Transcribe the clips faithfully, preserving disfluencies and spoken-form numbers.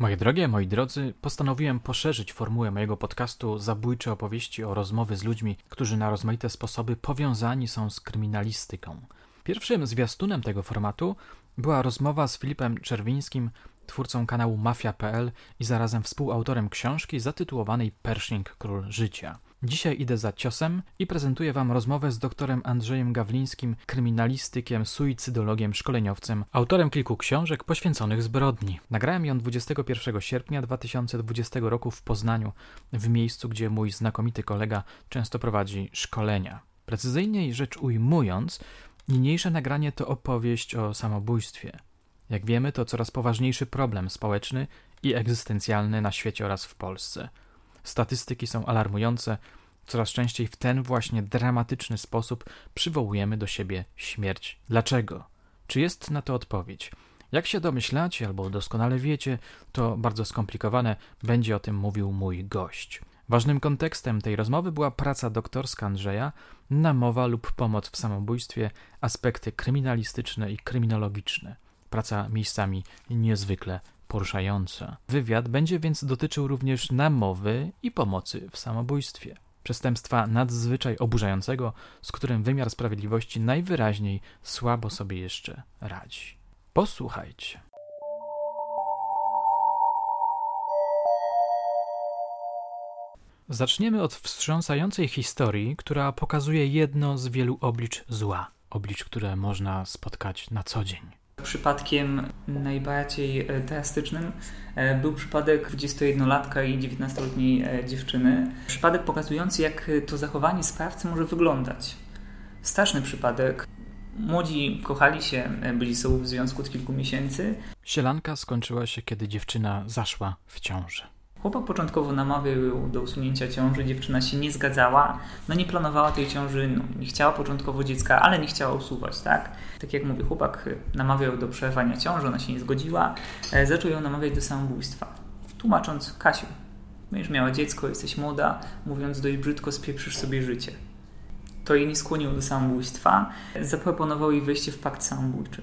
Moje drogie, moi drodzy, postanowiłem poszerzyć formułę mojego podcastu Zabójcze Opowieści o rozmowy z ludźmi, którzy na rozmaite sposoby powiązani są z kryminalistyką. Pierwszym zwiastunem tego formatu była rozmowa z Filipem Czerwińskim, twórcą kanału Mafia kropka pe el i zarazem współautorem książki zatytułowanej Pershing Król Życia. Dzisiaj idę za ciosem i prezentuję Wam rozmowę z doktorem Andrzejem Gawlińskim, kryminalistykiem, suicydologiem, szkoleniowcem, autorem kilku książek poświęconych zbrodni. Nagrałem ją dwudziestego pierwszego sierpnia dwa tysiące dwudziestego roku w Poznaniu, w miejscu, gdzie mój znakomity kolega często prowadzi szkolenia. Precyzyjniej rzecz ujmując, niniejsze nagranie to opowieść o samobójstwie. Jak wiemy, to coraz poważniejszy problem społeczny i egzystencjalny na świecie oraz w Polsce. Statystyki są alarmujące. Coraz częściej w ten właśnie dramatyczny sposób przywołujemy do siebie śmierć. Dlaczego? Czy jest na to odpowiedź? Jak się domyślacie albo doskonale wiecie, to bardzo skomplikowane, będzie o tym mówił mój gość. Ważnym kontekstem tej rozmowy była praca doktorska Andrzeja, namowa lub pomoc w samobójstwie, aspekty kryminalistyczne i kryminologiczne. Praca miejscami niezwykle poruszająca. Wywiad będzie więc dotyczył również namowy i pomocy w samobójstwie. Przestępstwa nadzwyczaj oburzającego, z którym wymiar sprawiedliwości najwyraźniej słabo sobie jeszcze radzi. Posłuchajcie. Zaczniemy od wstrząsającej historii, która pokazuje jedno z wielu oblicz zła. Oblicz, które można spotkać na co dzień. Przypadkiem najbardziej drastycznym był przypadek dwudziestojednolatka i dziewiętnastoletniej dziewczyny. Przypadek pokazujący, jak to zachowanie sprawcy może wyglądać. Straszny przypadek. Młodzi kochali się, byli ze sobą w związku od kilku miesięcy. Sielanka skończyła się, kiedy dziewczyna zaszła w ciążę. Chłopak początkowo namawiał ją do usunięcia ciąży, dziewczyna się nie zgadzała, no nie planowała tej ciąży, no nie chciała początkowo dziecka, ale nie chciała usuwać, tak? Tak jak mówię, chłopak namawiał do przerwania ciąży, ona się nie zgodziła, e, zaczął ją namawiać do samobójstwa, tłumacząc: Kasiu, będziesz miała dziecko, jesteś młoda, mówiąc dość brzydko, spieprzysz sobie życie. To jej nie skłonił do samobójstwa, zaproponował jej wejście w pakt samobójczy.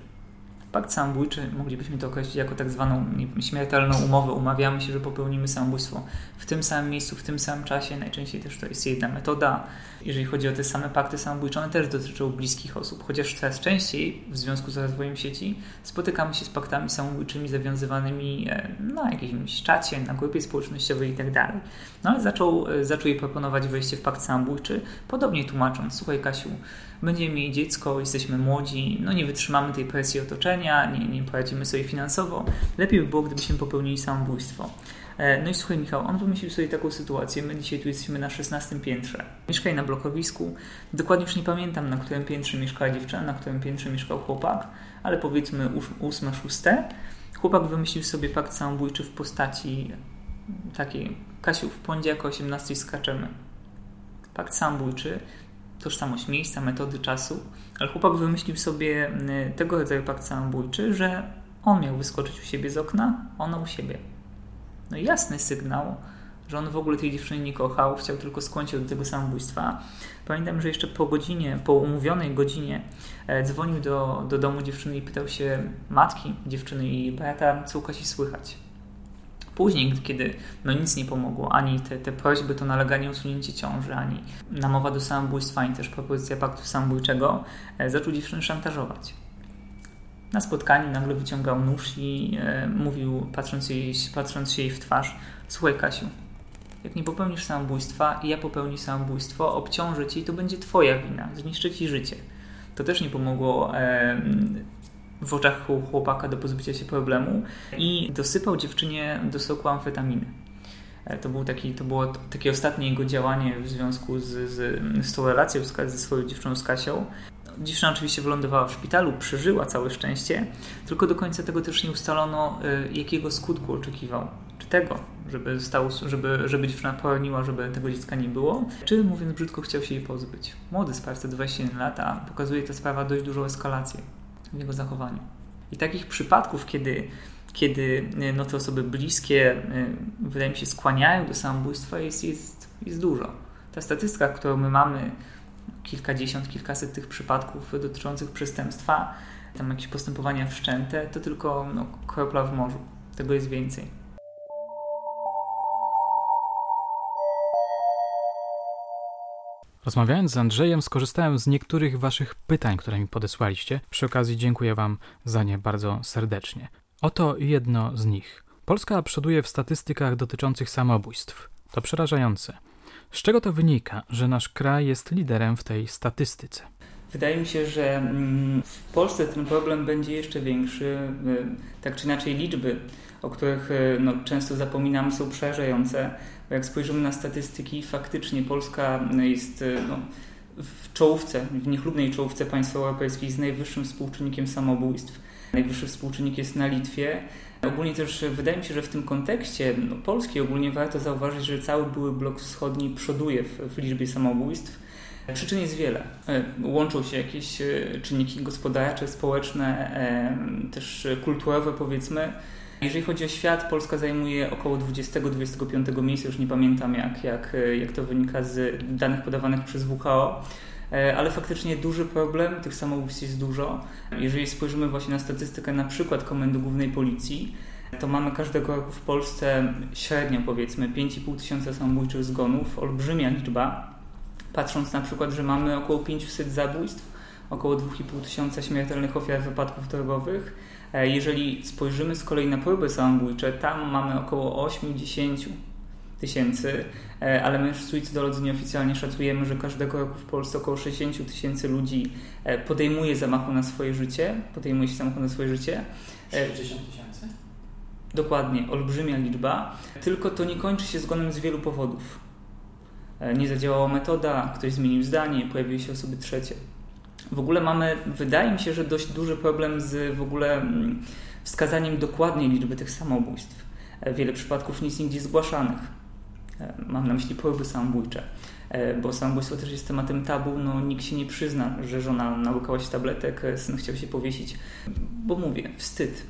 Pakt samobójczy, moglibyśmy to określić jako tak zwaną śmiertelną umowę. Umawiamy się, że popełnimy samobójstwo w tym samym miejscu, w tym samym czasie. Najczęściej też to jest jedna metoda. Jeżeli chodzi o te same pakty samobójcze, one też dotyczą bliskich osób. Chociaż coraz częściej, w związku z rozwojem sieci, spotykamy się z paktami samobójczymi zawiązywanymi na jakimś czacie, na grupie społecznościowej itd. No ale zaczął, zaczął jej proponować wejście w pakt samobójczy, podobnie tłumacząc: słuchaj, Kasiu, będziemy mieli dziecko, jesteśmy młodzi, no nie wytrzymamy tej presji otoczenia, nie, nie poradzimy sobie finansowo. Lepiej by było, gdybyśmy popełnili samobójstwo. No i słuchaj, Michał, on wymyślił sobie taką sytuację. My dzisiaj tu jesteśmy na szesnastym piętrze. Mieszkaj na blokowisku. Dokładnie już nie pamiętam, na którym piętrze mieszkała dziewczyna, na którym piętrze mieszkał chłopak, ale powiedzmy ósme, szóste. Chłopak wymyślił sobie pakt samobójczy w postaci takiej: Kasiu, w poniedziałek o osiemnastej skaczemy. Pakt samobójczy. Tożsamość miejsca, metody, czasu, ale chłopak wymyślił sobie tego rodzaju pakt samobójczy, że on miał wyskoczyć u siebie z okna, ona u siebie. No jasny sygnał, że on w ogóle tej dziewczyny nie kochał, chciał tylko skłonić ją do tego samobójstwa. Pamiętam, że jeszcze po godzinie, po umówionej godzinie dzwonił do, do domu dziewczyny i pytał się matki dziewczyny i brata, co u Kasi słychać. Później, kiedy no nic nie pomogło, ani te, te prośby, to naleganie o usunięcie ciąży, ani namowa do samobójstwa, ani też propozycja paktu samobójczego, e, zaczął dziewczynę szantażować. Na spotkaniu nagle wyciągał nóż i e, mówił, patrząc jej, patrząc się jej w twarz: słuchaj, Kasiu, jak nie popełnisz samobójstwa i ja popełnię samobójstwo, obciążę cię i to będzie twoja wina, zniszczę ci życie. To też nie pomogło e, w oczach chłopaka do pozbycia się problemu i dosypał dziewczynie do soku amfetaminy. To, był taki, to było takie ostatnie jego działanie w związku z, z, z tą relacją z, ze swoją dziewczyną, z Kasią. Dziewczyna oczywiście wylądowała w szpitalu, przeżyła całe szczęście, tylko do końca tego też nie ustalono, jakiego skutku oczekiwał. Czy tego, żeby, stało, żeby, żeby dziewczyna poroniła, żeby tego dziecka nie było, czy, mówiąc brzydko, chciał się jej pozbyć. Młody sprawca, dwadzieścia jeden lat, a pokazuje ta sprawa dość dużą eskalację w jego zachowaniu. I takich przypadków, kiedy, kiedy no, te osoby bliskie, wydaje mi się, skłaniają do samobójstwa, jest, jest, jest dużo. Ta statystyka, którą my mamy, kilkadziesiąt, kilkaset tych przypadków dotyczących przestępstwa, tam jakieś postępowania wszczęte, to tylko no, kropla w morzu. Tego jest więcej. Rozmawiając z Andrzejem, skorzystałem z niektórych waszych pytań, które mi podesłaliście. Przy okazji dziękuję wam za nie bardzo serdecznie. Oto jedno z nich. Polska przoduje w statystykach dotyczących samobójstw. To przerażające. Z czego to wynika, że nasz kraj jest liderem w tej statystyce? Wydaje mi się, że w Polsce ten problem będzie jeszcze większy. Tak czy inaczej liczby, o których no, często zapominamy, są przerażające. Bo jak spojrzymy na statystyki, faktycznie Polska jest no, w czołówce, w niechlubnej czołówce państw europejskich z najwyższym współczynnikiem samobójstw. Najwyższy współczynnik jest na Litwie. Ogólnie też wydaje mi się, że w tym kontekście no, Polski ogólnie warto zauważyć, że cały były blok wschodni przoduje w, w liczbie samobójstw. Przyczyn jest wiele. Łączą się jakieś czynniki gospodarcze, społeczne, też kulturowe powiedzmy. Jeżeli chodzi o świat, Polska zajmuje około dwudziestego do dwudziestego piątego miejsca, już nie pamiętam jak, jak, jak to wynika z danych podawanych przez W H O, ale faktycznie duży problem, tych samobójstw jest dużo. Jeżeli spojrzymy właśnie na statystykę na przykład Komendy Głównej Policji, to mamy każdego roku w Polsce średnio powiedzmy pięć i pół tysiąca samobójczych zgonów, olbrzymia liczba, patrząc na przykład, że mamy około pięćset zabójstw, około dwa i pół tysiąca śmiertelnych ofiar wypadków drogowych. Jeżeli spojrzymy z kolei na próby samobójcze, tam mamy około osiem do dziesięciu tysięcy, ale my w suicydologii nieoficjalnie szacujemy, że każdego roku w Polsce około sześćdziesiąt tysięcy ludzi podejmuje zamachu na swoje życie. Podejmuje się zamachu na swoje życie. sześćdziesiąt tysięcy? Dokładnie, olbrzymia liczba. Tylko to nie kończy się zgonem z wielu powodów. Nie zadziałała metoda, ktoś zmienił zdanie, pojawiły się osoby trzecie. W ogóle mamy, wydaje mi się, że dość duży problem z w ogóle wskazaniem dokładnej liczby tych samobójstw. Wiele przypadków nie jest nigdzie zgłaszanych. Mam na myśli próby samobójcze, bo samobójstwo też jest tematem tabu. No, nikt się nie przyzna, że żona nałykała się tabletek, syn chciał się powiesić. Bo mówię, wstyd.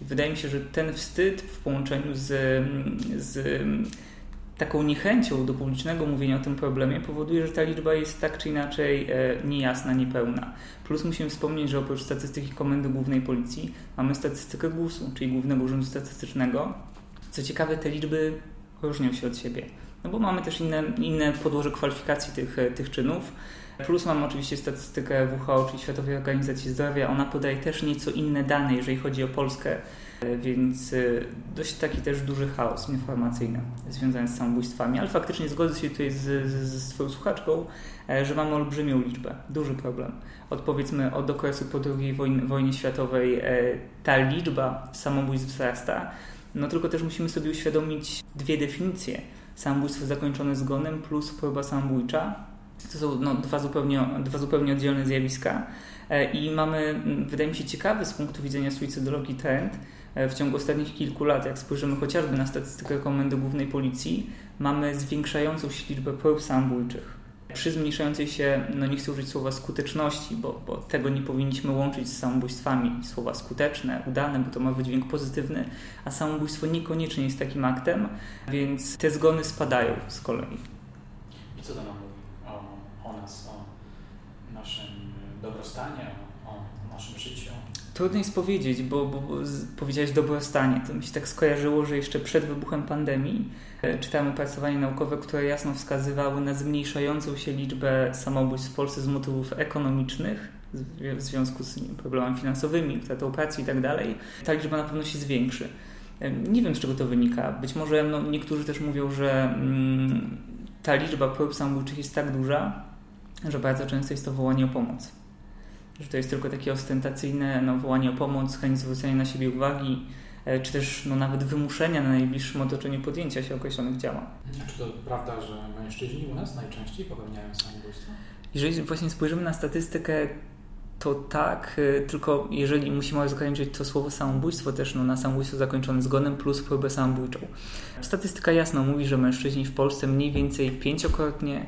Wydaje mi się, że ten wstyd w połączeniu z, z taką niechęcią do publicznego mówienia o tym problemie powoduje, że ta liczba jest tak czy inaczej niejasna, niepełna. Plus musimy wspomnieć, że oprócz statystyki Komendy Głównej Policji mamy statystykę G U S-u, czyli Głównego Urzędu Statystycznego. Co ciekawe, te liczby różnią się od siebie, no bo mamy też inne, inne podłoże kwalifikacji tych, tych czynów. Plus mamy oczywiście statystykę W H O, czyli Światowej Organizacji Zdrowia. Ona podaje też nieco inne dane, jeżeli chodzi o Polskę, więc dość taki też duży chaos informacyjny związany z samobójstwami. Ale faktycznie zgodzę się tutaj z, z, z swoją słuchaczką, że mamy olbrzymią liczbę, duży problem. Od powiedzmy od okresu po drugiej wojnie, wojnie światowej ta liczba samobójstw wzrasta. No tylko też musimy sobie uświadomić dwie definicje. Samobójstwo zakończone zgonem plus próba samobójcza. To są no, dwa, zupełnie, dwa zupełnie oddzielne zjawiska i mamy, wydaje mi się, ciekawy z punktu widzenia suicydologii trend. W ciągu ostatnich kilku lat, jak spojrzymy chociażby na statystykę Komendy Głównej Policji, mamy zwiększającą się liczbę prób samobójczych. Przy zmniejszającej się, no nie chcę użyć słowa skuteczności, bo, bo tego nie powinniśmy łączyć z samobójstwami. Słowa skuteczne, udane, bo to ma wydźwięk pozytywny, a samobójstwo niekoniecznie jest takim aktem, więc te zgony spadają z kolei. I co to nam mówi o, o nas, o naszym dobrostanie, o, o naszym życiu? Trudno jest powiedzieć, bo, bo, bo powiedziałeś dobrostanie. To mi się tak skojarzyło, że jeszcze przed wybuchem pandemii czytałem opracowania naukowe, które jasno wskazywały na zmniejszającą się liczbę samobójstw w Polsce z motywów ekonomicznych, w związku z problemami finansowymi, utratą pracy i tak dalej. Ta liczba na pewno się zwiększy. Nie wiem, z czego to wynika. Być może no, niektórzy też mówią, że mm, ta liczba prób samobójczych jest tak duża, że bardzo często jest to wołanie o pomoc. Że to jest tylko takie ostentacyjne no, wołanie o pomoc, chęć zwrócenia na siebie uwagi, czy też no, nawet wymuszenia na najbliższym otoczeniu podjęcia się określonych działań. Czy to prawda, że mężczyźni u nas najczęściej popełniają samobójstwo? Jeżeli właśnie spojrzymy na statystykę, to tak, tylko jeżeli musimy ograniczyć to słowo samobójstwo też no, na samobójstwo zakończone zgonem plus próbę samobójczą. Statystyka jasno mówi, że mężczyźni w Polsce mniej więcej pięciokrotnie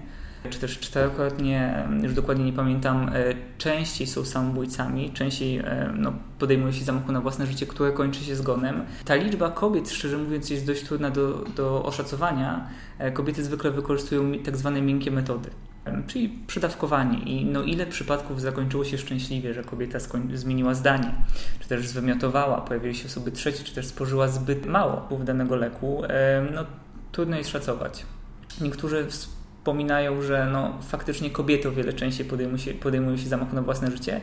czy też czterokrotnie, już dokładnie nie pamiętam, częściej są samobójcami, częściej no, podejmuje się zamachu na własne życie, które kończy się zgonem. Ta liczba kobiet, szczerze mówiąc, jest dość trudna do, do oszacowania. Kobiety zwykle wykorzystują tak zwane miękkie metody, czyli przedawkowanie. I no, ile przypadków zakończyło się szczęśliwie, że kobieta skoń- zmieniła zdanie, czy też zwymiotowała, pojawiły się osoby trzecie, czy też spożyła zbyt mało danego leku, no trudno jest szacować. Niektórzy pominają, że no, faktycznie kobiety o wiele częściej podejmują się, podejmują się zamach na własne życie.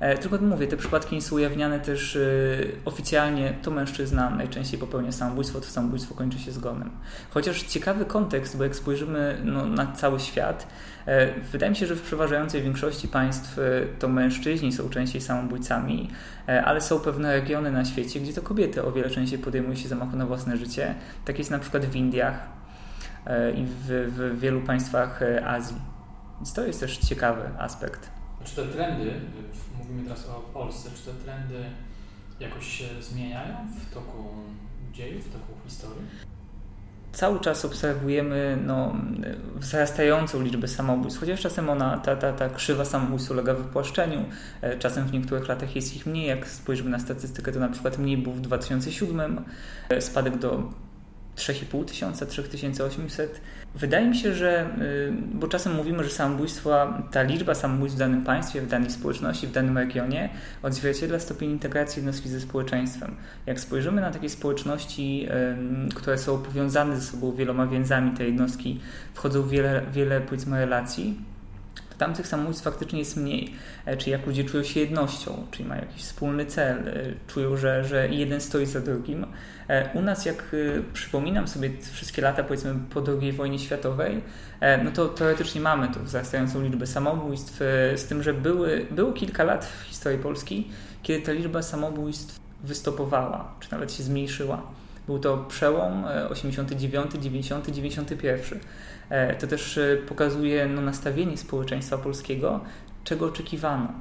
E, tylko mówię, te przypadki są ujawniane też y, oficjalnie, to mężczyzna najczęściej popełnia samobójstwo, to samobójstwo kończy się zgonem. Chociaż ciekawy kontekst, bo jak spojrzymy no, na cały świat, e, wydaje mi się, że w przeważającej większości państw e, to mężczyźni są częściej samobójcami, e, ale są pewne regiony na świecie, gdzie to kobiety o wiele częściej podejmują się zamachu na własne życie. Tak jest na przykład w Indiach e, i w, w wielu państwach e, Azji. Więc to jest też ciekawy aspekt. Czy te trendy, mówimy teraz o Polsce, czy te trendy jakoś się zmieniają w toku dziejów, w toku historii? Cały czas obserwujemy no, wzrastającą liczbę samobójstw, chociaż czasem ona, ta, ta, ta krzywa samobójstw ulega wypłaszczeniu. Czasem w niektórych latach jest ich mniej. Jak spojrzymy na statystykę, to na przykład mniej było w dwa tysiące siódmym, spadek do trzy i pół tysiąca, trzy tysiące osiemset. Wydaje mi się, że, bo czasem mówimy, że samobójstwa, ta liczba samobójstw w danym państwie, w danej społeczności, w danym regionie odzwierciedla stopień integracji jednostki ze społeczeństwem. Jak spojrzymy na takie społeczności, które są powiązane ze sobą wieloma więzami, te jednostki wchodzą w wiele, wiele powiedzmy, relacji, tam tych samobójstw faktycznie jest mniej. Czyli jak ludzie czują się jednością, czyli mają jakiś wspólny cel, czują, że, że jeden stoi za drugim. U nas, jak przypominam sobie wszystkie lata, powiedzmy, po drugiej wojnie światowej, no to teoretycznie mamy tu wzrastającą liczbę samobójstw, z tym, że były, było kilka lat w historii Polski, kiedy ta liczba samobójstw wystopowała, czy nawet się zmniejszyła. Był to przełom osiemdziesiąty dziewiąty, dziewięćdziesiąty, dziewięćdziesiąty pierwszy. To też pokazuje no, nastawienie społeczeństwa polskiego, czego oczekiwano.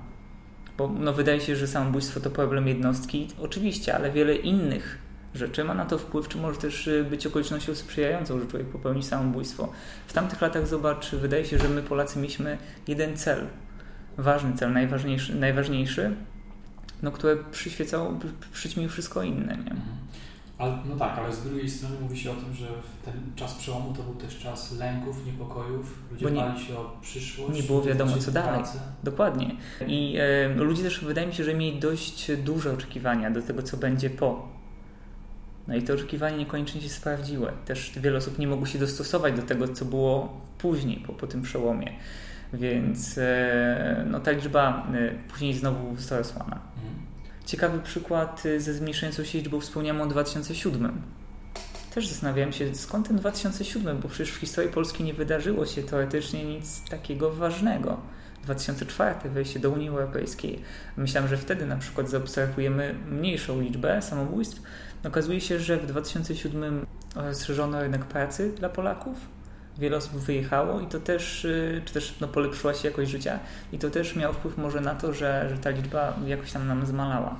Bo no, wydaje się, że samobójstwo to problem jednostki, oczywiście, ale wiele innych rzeczy ma na to wpływ, czy może też być okolicznością sprzyjającą, że człowiek popełni samobójstwo. W tamtych latach, zobacz, wydaje się, że my Polacy mieliśmy jeden cel, ważny cel, najważniejszy, najważniejszy no, który przyświecał, przyćmił wszystko inne. Nie? Ale, no tak, ale z drugiej strony mówi się o tym, że ten czas przełomu to był też czas lęków, niepokojów, ludzie nie, bali się o przyszłość. Nie było wiadomo co dalej, dokładnie. I y, ludzie też, wydaje mi się, że mieli dość duże oczekiwania do tego, co będzie po. No i te oczekiwania niekoniecznie się sprawdziły. Też wiele osób nie mogło się dostosować do tego, co było później, po, po tym przełomie. Więc y, no, ta liczba y, później znowu wzrosła. Hmm. Ciekawy przykład ze zmniejszającą się liczbą wspomniałem o dwa tysiące siódmym. Też zastanawiałem się, skąd ten dwa tysiące siódmy, bo przecież w historii Polski nie wydarzyło się teoretycznie nic takiego ważnego. dwa tysiące czwarty, wejście do Unii Europejskiej. Myślałem, że wtedy na przykład zaobserwujemy mniejszą liczbę samobójstw. Okazuje się, że w dwa tysiące siódmym rozszerzono rynek pracy dla Polaków. Wiele osób wyjechało i to też, czy też no, polepszyła się jakość życia i to też miało wpływ może na to, że, że ta liczba jakoś tam nam zmalała.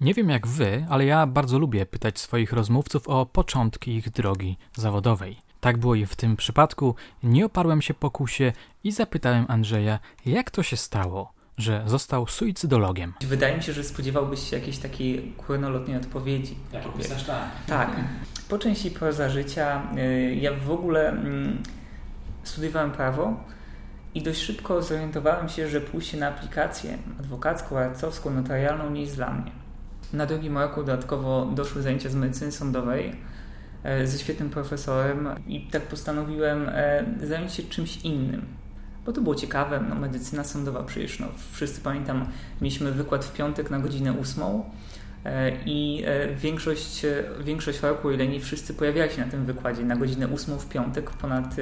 Nie wiem jak wy, ale ja bardzo lubię pytać swoich rozmówców o początki ich drogi zawodowej. Tak było i w tym przypadku, nie oparłem się pokusie i zapytałem Andrzeja, jak to się stało, że został suicydologiem. Wydaje mi się, że spodziewałbyś się jakiejś takiej chronolotnej odpowiedzi. Jak opisasz, tak. Tak. Po części proza życia ja w ogóle studiowałem prawo i dość szybko zorientowałem się, że pójście na aplikację adwokacką, radcowską, notarialną nie jest dla mnie. Na drugim roku dodatkowo doszły zajęcia z medycyny sądowej ze świetnym profesorem i tak postanowiłem zająć się czymś innym. Bo to było ciekawe, no, medycyna sądowa przecież, no, wszyscy pamiętam, mieliśmy wykład w piątek na godzinę ósmą i większość, większość roku, o ile nie wszyscy, pojawiali się na tym wykładzie na godzinę ósmą w piątek, ponad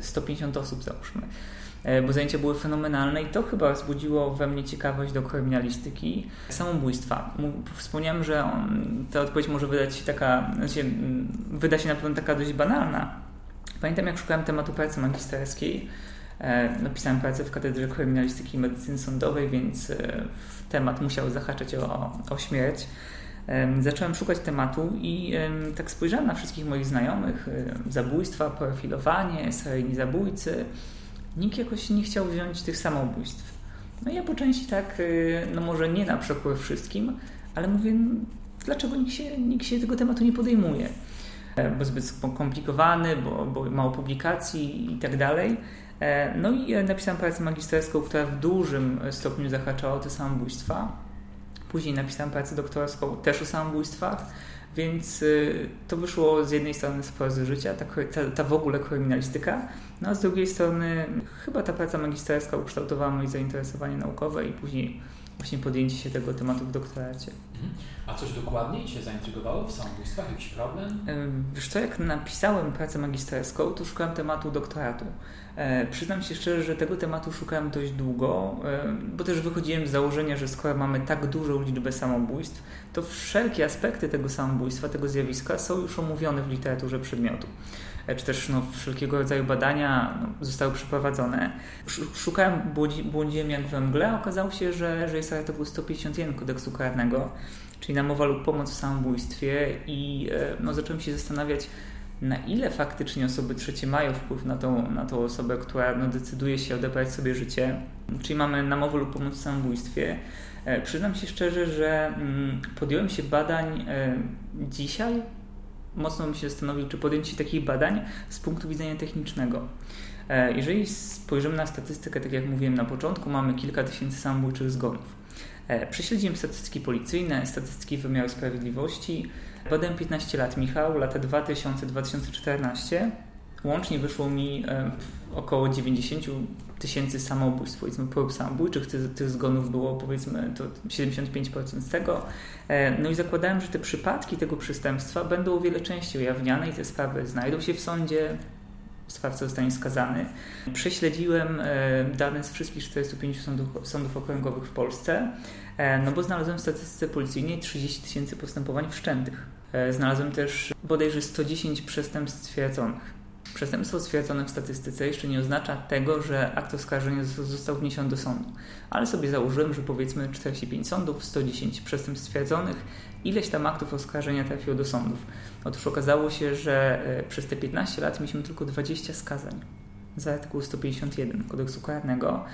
sto pięćdziesiąt osób załóżmy, bo zajęcia były fenomenalne i to chyba wzbudziło we mnie ciekawość do kryminalistyki, samobójstwa. Wspomniałem, że ta odpowiedź może wydać się taka, znaczy, wyda się na pewno taka dość banalna. Pamiętam, jak szukałem tematu pracy magisterskiej, napisałem pracę w Katedrze Kryminalistyki i Medycyny Sądowej, więc temat musiał zahaczać o, o śmierć. Zacząłem szukać tematu i tak spojrzałem na wszystkich moich znajomych. Zabójstwa, profilowanie, seryjni zabójcy. Nikt jakoś nie chciał wziąć tych samobójstw. No ja po części tak, no może nie na przekór wszystkim, ale mówię, dlaczego nikt się, nikt się tego tematu nie podejmuje? Bo zbyt skomplikowany, bo, bo mało publikacji i tak dalej. No i napisałem pracę magisterską, która w dużym stopniu zahaczała o te samobójstwa. Później napisałem pracę doktorską też o samobójstwach. Więc to wyszło z jednej strony z prozy życia, ta, ta w ogóle kryminalistyka, no a z drugiej strony chyba ta praca magisterska ukształtowała moje zainteresowanie naukowe i później właśnie podjęcie się tego tematu w doktoracie. A coś dokładniej Cię zaintrygowało w samobójstwach? Jakiś problem? Wiesz co, jak napisałem pracę magisterską, to szukałem tematu doktoratu. E, przyznam się szczerze, że tego tematu szukałem dość długo, e, bo też wychodziłem z założenia, że skoro mamy tak dużą liczbę samobójstw, to wszelkie aspekty tego samobójstwa, tego zjawiska są już omówione w literaturze przedmiotu. E, czy też no, wszelkiego rodzaju badania no, zostały przeprowadzone. Szukałem, błądzi, błądziłem jak we mgle, a okazało się, że, że jest artykuł sto pięćdziesiąt jeden kodeksu karnego, czyli namowa lub pomoc w samobójstwie i no, zacząłem się zastanawiać, na ile faktycznie osoby trzecie mają wpływ na tą, na tą osobę, która no, decyduje się odebrać sobie życie. Czyli mamy namowę lub pomoc w samobójstwie. E, przyznam się szczerze, że mm, podjąłem się badań e, dzisiaj. Mocno bym się zastanowił, czy podjęcie takich badań z punktu widzenia technicznego. E, jeżeli spojrzymy na statystykę, tak jak mówiłem na początku, mamy kilka tysięcy samobójczych zgonów. Prześledziłem statystyki policyjne, statystyki wymiaru sprawiedliwości. Badałem piętnaście lat, Michał, lata dwa tysiące do dwa tysiące czternastego. Łącznie wyszło mi e, około dziewięćdziesiąt tysięcy samobójstw, powiedzmy prób samobójczych, tych, tych zgonów było powiedzmy to siedemdziesiąt pięć procent z tego. E, no i zakładałem, że te przypadki tego przestępstwa będą o wiele częściej ujawniane i te sprawy znajdą się w sądzie, sprawca zostanie skazany. Prześledziłem dane z wszystkich czterdziestu pięciu sądów, sądów okręgowych w Polsce, no bo znalazłem w statystyce policyjnej trzydzieści tysięcy postępowań wszczętych. Znalazłem też bodajże sto dziesięć przestępstw stwierdzonych. Przestępstwo stwierdzone w statystyce jeszcze nie oznacza tego, że akt oskarżenia został wniesiony do sądu, ale sobie założyłem, że powiedzmy czterdzieści pięć sądów, sto dziesięć przestępstw stwierdzonych, ileś tam aktów oskarżenia trafiło do sądów. Otóż okazało się, że przez te piętnaście lat mieliśmy tylko dwadzieścia skazań za artykuł sto pięćdziesiąt jeden kodeksu karnego.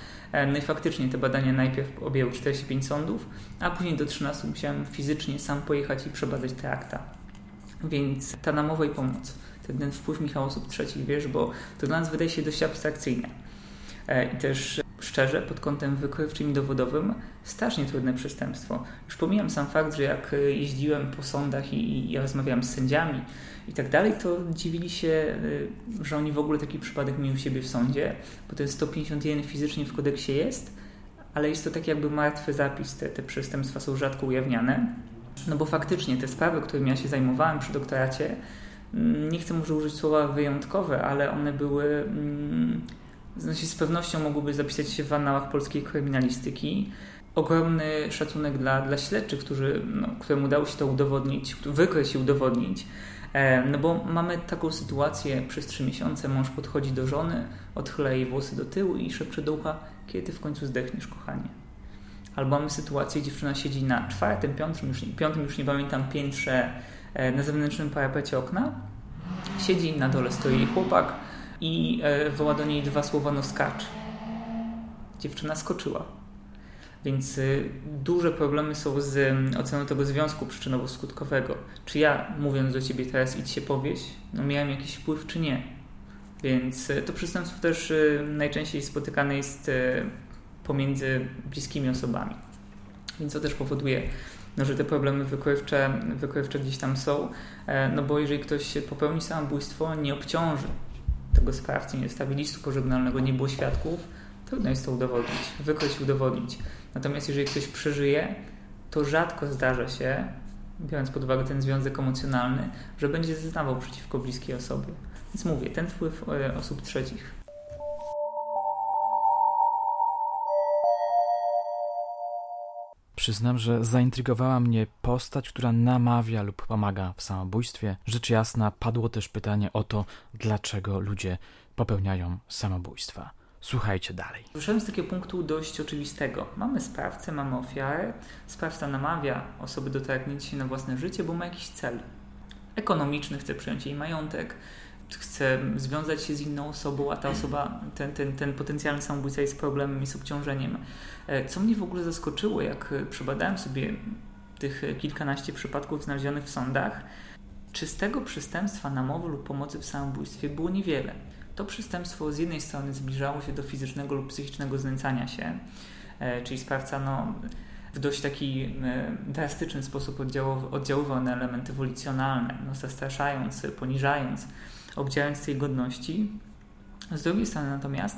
No i faktycznie te badania najpierw objęły czterdzieści pięć sądów, a później do trzynastu musiałem fizycznie sam pojechać i przebadać te akta. Więc ta namowa i pomoc, ten wpływ, Michał, osób trzecich, wiesz, bo to dla nas wydaje się dość abstrakcyjne. I też szczerze, pod kątem wykrywczym i dowodowym, strasznie trudne przestępstwo. Już pomijam sam fakt, że jak jeździłem po sądach i, i ja rozmawiałem z sędziami i tak dalej, to dziwili się, że oni w ogóle taki przypadek mieli u siebie w sądzie, bo ten sto pięćdziesiąt jeden fizycznie w kodeksie jest, ale jest to tak jakby martwy zapis, te, te przestępstwa są rzadko ujawniane, no bo faktycznie te sprawy, którymi ja się zajmowałem przy doktoracie, nie chcę może użyć słowa wyjątkowe, ale one były... Mm, Znaczy, z pewnością mogłyby zapisać się w annałach polskiej kryminalistyki. Ogromny szacunek dla, dla śledczych, którzy, no, któremu udało się to udowodnić, wykryć i udowodnić. E, no bo mamy taką sytuację, przez trzy miesiące mąż podchodzi do żony, odchyla jej włosy do tyłu i szepcze do ucha, kiedy w końcu zdechniesz, kochanie. Albo mamy sytuację, dziewczyna siedzi na czwartym, piątym, już nie, piątym, już nie pamiętam, piętrze e, na zewnętrznym parapecie okna. Siedzi, na dole stoi jej chłopak, i woła do niej dwa słowa, no skacz. Dziewczyna skoczyła. Więc duże problemy są z oceną tego związku przyczynowo-skutkowego. Czy ja, mówiąc do ciebie teraz idź się powieść, no miałem jakiś wpływ, czy nie? Więc to przestępstwo też najczęściej spotykane jest pomiędzy bliskimi osobami. Więc to też powoduje, no, że te problemy wykrywcze, wykrywcze gdzieś tam są. No bo jeżeli ktoś popełni samobójstwo, nie obciąży tego sprawcy, nie dostawi listu pożegnalnego, nie było świadków, trudno jest to udowodnić, wykryć, udowodnić. Natomiast jeżeli ktoś przeżyje, to rzadko zdarza się, biorąc pod uwagę ten związek emocjonalny, że będzie zeznawał przeciwko bliskiej osobie. Więc mówię, ten wpływ osób trzecich. Przyznam, że zaintrygowała mnie postać, która namawia lub pomaga w samobójstwie. Rzecz jasna, padło też pytanie o to, dlaczego ludzie popełniają samobójstwa. Słuchajcie dalej. Wyszedłem z takiego punktu dość oczywistego. Mamy sprawcę, mamy ofiarę. Sprawca namawia osoby do targnięcia się na własne życie, bo ma jakiś cel ekonomiczny, chce przejąć jej majątek, chce związać się z inną osobą, a ta osoba, ten, ten, ten potencjalny samobójca jest problemem, jest obciążeniem. Co mnie w ogóle zaskoczyło, jak przebadałem sobie tych kilkanaście przypadków znalezionych w sądach, czystego przestępstwa namowy lub pomocy w samobójstwie było niewiele. To przestępstwo z jednej strony zbliżało się do fizycznego lub psychicznego znęcania się, czyli sprawca no, w dość taki drastyczny sposób oddziaływał na elementy ewolucjonalne, no, zastraszając, poniżając, obdzielając jej godności. Z drugiej strony natomiast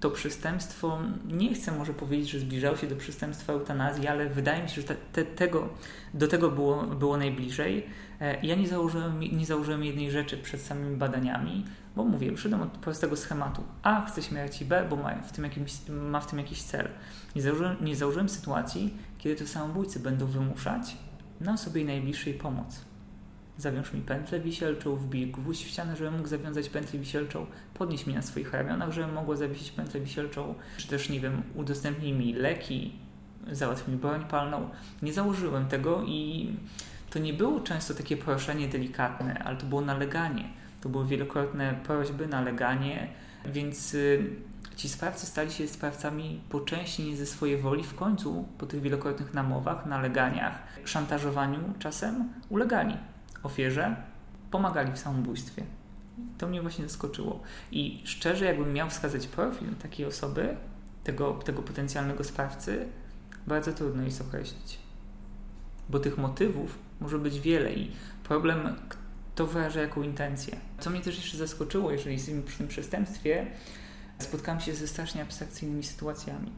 to przestępstwo, nie chcę może powiedzieć, że zbliżało się do przestępstwa eutanazji, ale wydaje mi się, że te, tego, do tego było, było najbliżej. Ja nie założyłem, nie założyłem jednej rzeczy przed samymi badaniami, bo mówię, przyszedłem od prostego schematu. A chce śmierci, B, bo ma w tym jakiś, ma w tym jakiś cel. Nie założyłem, nie założyłem sytuacji, kiedy to samobójcy będą wymuszać na osobie najbliższej pomoc. Zawiąż mi pętlę wisielczą, wbij gwóźdź w ścianę, żebym mógł zawiązać pętlę wisielczą, podnieś mi na swoich ramionach, żebym mogła zawiesić pętlę wisielczą, czy też, nie wiem, udostępnij mi leki, załatw mi broń palną. Nie założyłem tego i to nie było często takie proszenie delikatne, ale to było naleganie. To były wielokrotne prośby, naleganie, więc ci sprawcy stali się sprawcami po części nie ze swojej woli, w końcu po tych wielokrotnych namowach, naleganiach, szantażowaniu czasem ulegali. Ofierze pomagali w samobójstwie. To mnie właśnie zaskoczyło. I szczerze, jakbym miał wskazać profil takiej osoby, tego, tego potencjalnego sprawcy, bardzo trudno jest określić. Bo tych motywów może być wiele i problem, kto wyraża jaką intencję. Co mnie też jeszcze zaskoczyło, jeżeli jesteśmy przy tym przestępstwie, spotkałem się ze strasznie abstrakcyjnymi sytuacjami.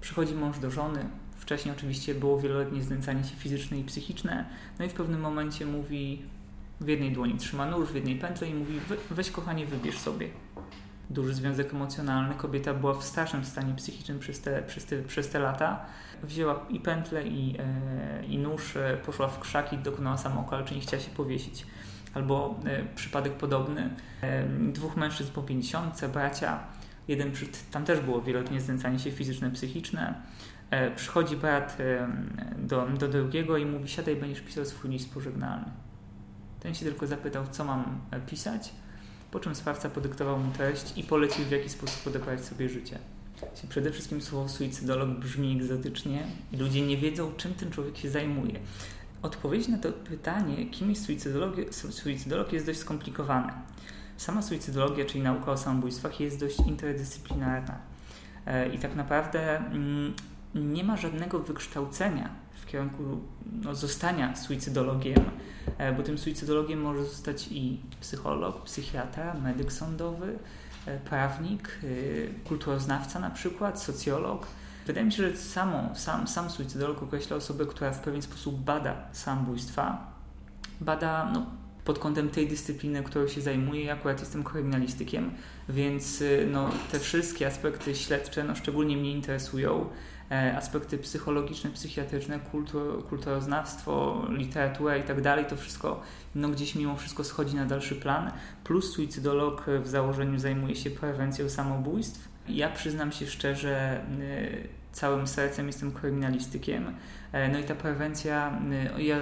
Przychodzi mąż do żony, wcześniej oczywiście było wieloletnie znęcanie się fizyczne i psychiczne, no i w pewnym momencie mówi, w jednej dłoni trzyma nóż, w jednej pętlę i mówi, weź kochanie, wybierz sobie. Duży związek emocjonalny, kobieta była w strasznym stanie psychicznym przez te, przez te, przez te lata, wzięła i pętlę i, e, i nóż, e, poszła w krzaki, dokonała samookaleczenia, nie chciała się powiesić. Albo e, przypadek podobny, e, dwóch mężczyzn po pięćdziesiątce, bracia, jeden, tam też było wieloletnie znęcanie się fizyczne, psychiczne. E, przychodzi brat e, do, do drugiego i mówi, siadaj, będziesz pisał swój list pożegnalny. Ten się tylko zapytał, co mam pisać, po czym sprawca podyktował mu treść i polecił, w jaki sposób odebrać sobie życie. Przede wszystkim słowo suicydolog brzmi egzotycznie i ludzie nie wiedzą, czym ten człowiek się zajmuje. Odpowiedź na to pytanie, kim jest suicydolog, suicydolog jest dość skomplikowane. Sama suicydologia, czyli nauka o samobójstwach, jest dość interdyscyplinarna e, i tak naprawdę mm, nie ma żadnego wykształcenia w kierunku no, zostania suicydologiem, bo tym suicydologiem może zostać i psycholog, psychiatra, medyk sądowy, prawnik, kulturoznawca na przykład, socjolog. Wydaje mi się, że samo, sam, sam suicydolog określa osobę, która w pewien sposób bada samobójstwa, bada no, pod kątem tej dyscypliny, którą się zajmuję. Ja akurat jestem kryminalistykiem, więc no, te wszystkie aspekty śledcze no, szczególnie mnie interesują. Aspekty psychologiczne, psychiatryczne, kultur, kulturoznawstwo, literatura i tak dalej, to wszystko no, gdzieś mimo wszystko schodzi na dalszy plan. Plus suicydolog w założeniu zajmuje się prewencją samobójstw. Ja przyznam się szczerze, całym sercem jestem kryminalistykiem. No i ta prewencja, ja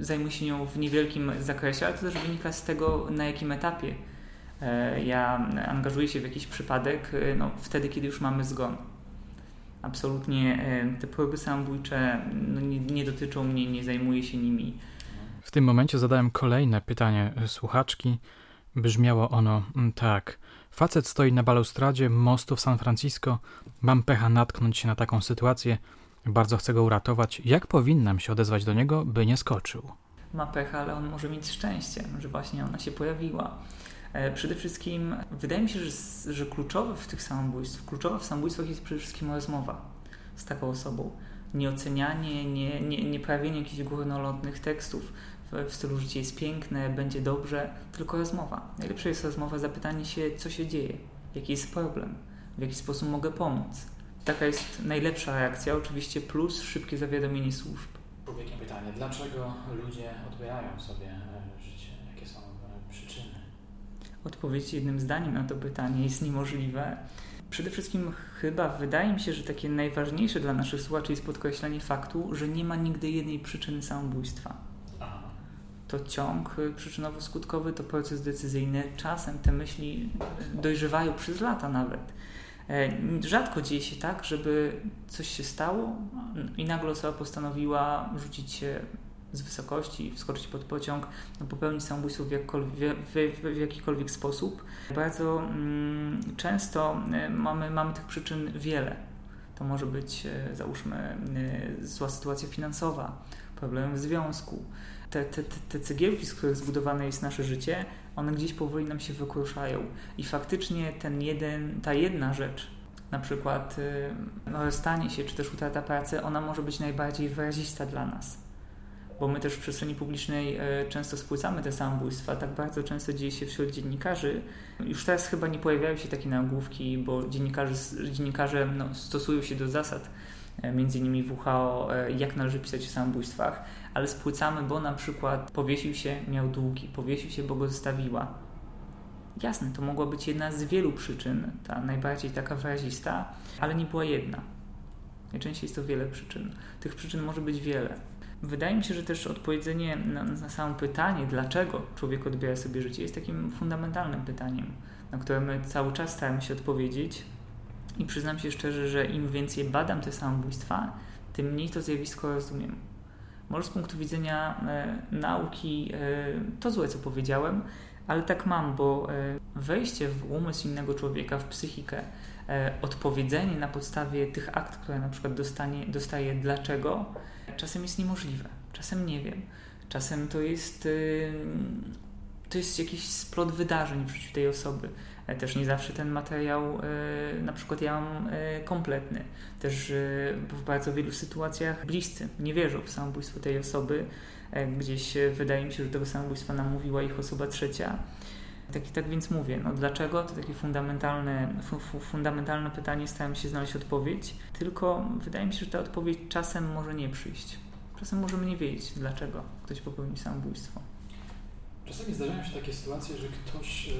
zajmuję się nią w niewielkim zakresie, ale to też wynika z tego, na jakim etapie ja angażuję się w jakiś przypadek, no, wtedy, kiedy już mamy zgon. Absolutnie te próby samobójcze no, nie, nie dotyczą mnie, nie zajmuję się nimi. W tym momencie zadałem kolejne pytanie słuchaczki. Brzmiało ono tak. Facet stoi na balustradzie mostu w San Francisco. Mam pecha natknąć się na taką sytuację. Bardzo chcę go uratować. Jak powinnam się odezwać do niego, by nie skoczył? Ma pecha, ale on może mieć szczęście, że właśnie ona się pojawiła. Przede wszystkim wydaje mi się, że, że kluczowe w tych samobójstwach, kluczowe w samobójstwach jest przede wszystkim rozmowa z taką osobą. Nieocenianie, nie, nie, nie prawienie jakichś górnolotnych tekstów w, w stylu życie jest piękne, będzie dobrze, tylko rozmowa. Najlepsza jest rozmowa, zapytanie się, co się dzieje, jaki jest problem, w jaki sposób mogę pomóc. Taka jest najlepsza reakcja, oczywiście plus szybkie zawiadomienie służb. Wielkie pytanie, dlaczego ludzie odbierają sobie życie? Jakie są przyczyny? Odpowiedź jednym zdaniem na to pytanie jest niemożliwe. Przede wszystkim chyba wydaje mi się, że takie najważniejsze dla naszych słuchaczy jest podkreślenie faktu, że nie ma nigdy jednej przyczyny samobójstwa. To ciąg przyczynowo-skutkowy, to proces decyzyjny. Czasem te myśli dojrzewają przez lata nawet. Rzadko dzieje się tak, żeby coś się stało i nagle osoba postanowiła rzucić się z wysokości, wskoczyć pod pociąg, no popełnić samobójstwo w, w, w jakikolwiek sposób. Bardzo mm, często mamy, mamy tych przyczyn wiele. To może być, załóżmy, zła sytuacja finansowa, problem w związku. Te, te, te cegiełki, z których zbudowane jest nasze życie, one gdzieś powoli nam się wykruszają. I faktycznie ten jeden, ta jedna rzecz, na przykład no, rozstanie się, czy też utrata pracy, ona może być najbardziej wyrazista dla nas. Bo my też w przestrzeni publicznej często spłycamy te samobójstwa. Tak bardzo często dzieje się wśród dziennikarzy. Już teraz chyba nie pojawiają się takie nagłówki, bo dziennikarze, dziennikarze no, stosują się do zasad, między innymi W H O, jak należy pisać o samobójstwach, ale spłycamy, bo na przykład powiesił się, miał długi, powiesił się, bo go zostawiła. Jasne, to mogła być jedna z wielu przyczyn, ta najbardziej taka wyrazista, ale nie była jedna. Najczęściej jest to wiele przyczyn. Tych przyczyn może być wiele. Wydaje mi się, że też odpowiedzenie na, na samo pytanie, dlaczego człowiek odbiera sobie życie, jest takim fundamentalnym pytaniem, na które my cały czas staramy się odpowiedzieć. I przyznam się szczerze, że im więcej badam te samobójstwa, tym mniej to zjawisko rozumiem. Może z punktu widzenia e, nauki e, to złe, co powiedziałem, ale tak mam, bo e, wejście w umysł innego człowieka, w psychikę, e, odpowiedzenie na podstawie tych akt, które na przykład dostanie, dostaje dlaczego, czasem jest niemożliwe, czasem nie wiem, czasem to jest, e, to jest jakiś splot wydarzeń w życiu tej osoby. Też nie zawsze ten materiał na przykład ja mam kompletny. Też w bardzo wielu sytuacjach bliscy nie wierzą w samobójstwo tej osoby. Gdzieś wydaje mi się, że tego samobójstwa namówiła ich osoba trzecia. Tak, tak więc mówię, no dlaczego? To takie fundamentalne, fu- fundamentalne pytanie, starałem się znaleźć odpowiedź. Tylko wydaje mi się, że ta odpowiedź czasem może nie przyjść. Czasem możemy nie wiedzieć, dlaczego ktoś popełnił samobójstwo. Czasami zdarzają się takie sytuacje, że ktoś...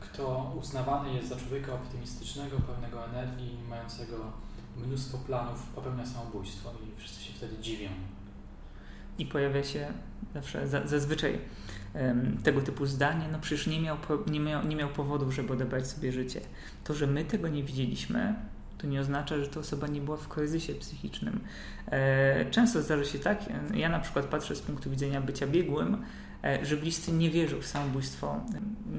kto uznawany jest za człowieka optymistycznego, pełnego energii, mającego mnóstwo planów, popełnia samobójstwo i wszyscy się wtedy dziwią. I pojawia się zawsze, za, zazwyczaj um, tego typu zdanie, no przecież nie miał, nie miał, nie miał powodów, żeby odebrać sobie życie. To, że my tego nie widzieliśmy, to nie oznacza, że ta osoba nie była w kryzysie psychicznym. E, często zdarza się tak, ja na przykład patrzę z punktu widzenia bycia biegłym, że bliscy nie wierzą w samobójstwo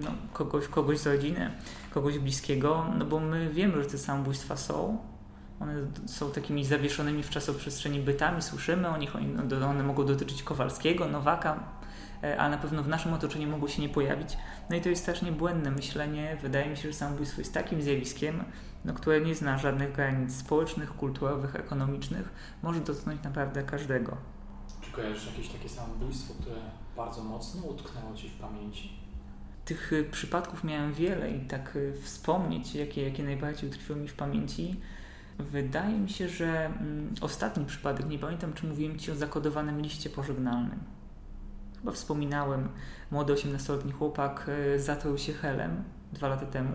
no, kogoś, kogoś z rodziny, kogoś bliskiego, no bo my wiemy, że te samobójstwa są. One są takimi zawieszonymi w czasoprzestrzeni bytami, słyszymy o nich, one mogą dotyczyć Kowalskiego, Nowaka, a na pewno w naszym otoczeniu mogą się nie pojawić. No i to jest strasznie błędne myślenie. Wydaje mi się, że samobójstwo jest takim zjawiskiem, no, które nie zna żadnych granic społecznych, kulturowych, ekonomicznych. Może dotknąć naprawdę każdego. Czy kojarzysz jakieś takie samobójstwo, które bardzo mocno utknęło Ci w pamięci? Tych przypadków miałem wiele i tak wspomnieć, jakie, jakie najbardziej utkwiły mi w pamięci. Wydaje mi się, że mm, ostatni przypadek, nie pamiętam, czy mówiłem Ci o zakodowanym liście pożegnalnym. Chyba wspominałem, młody osiemnastoletni chłopak y, zatruł się helem dwa lata temu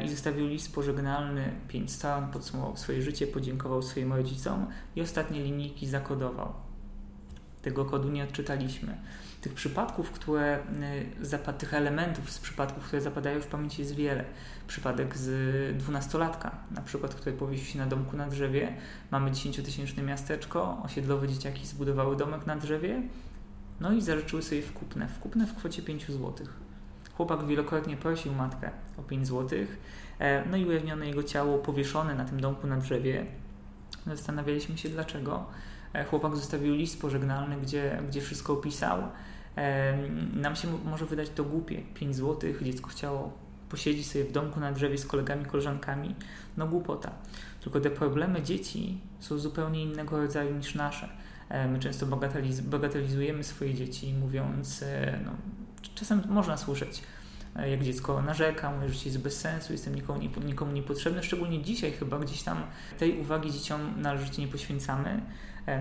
y, i zostawił list pożegnalny, pięć stron, podsumował swoje życie, podziękował swoim rodzicom i ostatnie linijki zakodował. Tego kodu nie odczytaliśmy. Tych przypadków, które, tych elementów z przypadków, które zapadają w pamięci jest wiele. Przypadek z dwunastolatka, na przykład, który powiesił się na domku na drzewie. Mamy dziesięciotysięczne miasteczko, osiedlowe dzieciaki zbudowały domek na drzewie, no i zażyczyły sobie wkupne. Wkupne w kwocie pięć złotych. Chłopak wielokrotnie prosił matkę o pięć złotych, no i ujawnione jego ciało powieszone na tym domku na drzewie. Zastanawialiśmy się dlaczego. Chłopak zostawił list pożegnalny, gdzie, gdzie wszystko opisał. E, nam się m- może wydać to głupie. pięć złotych, dziecko chciało posiedzieć sobie w domku na drzewie z kolegami, koleżankami. No głupota. Tylko te problemy dzieci są zupełnie innego rodzaju niż nasze. E, my często bagateliz- bagatelizujemy swoje dzieci, mówiąc, e, no, czasem można słyszeć, e, jak dziecko narzeka, moje życie jest bez sensu, jestem nikomu, nie, nikomu niepotrzebny. Szczególnie dzisiaj chyba gdzieś tam tej uwagi dzieciom należycie nie poświęcamy.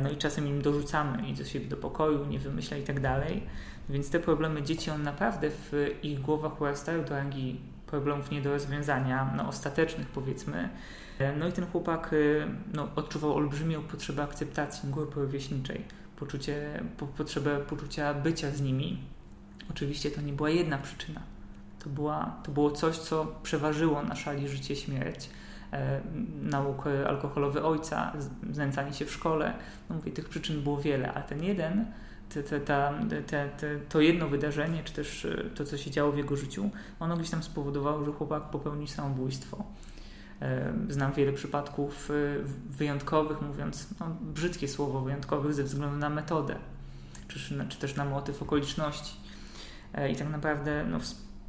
No i czasem im dorzucamy, idź do siebie do pokoju, nie wymyśla i tak dalej. Więc te problemy dzieci, on naprawdę w ich głowach urastają do rangi problemów nie do rozwiązania, no ostatecznych powiedzmy. No i ten chłopak no, odczuwał olbrzymią potrzebę akceptacji grupy rówieśniczej, poczucie, po, potrzebę poczucia bycia z nimi. Oczywiście to nie była jedna przyczyna. To, była, to było coś, co przeważyło na szali życie śmierć. Nauk alkoholowy ojca, znęcanie się w szkole. No mówię, tych przyczyn było wiele, a ten jeden, te, te, ta, te, te, to jedno wydarzenie, czy też to, co się działo w jego życiu, ono gdzieś tam spowodowało, że chłopak popełnił samobójstwo. Znam wiele przypadków wyjątkowych, mówiąc no, brzydkie słowo, wyjątkowych ze względu na metodę, czy, czy też na motyw okoliczności. I tak naprawdę no,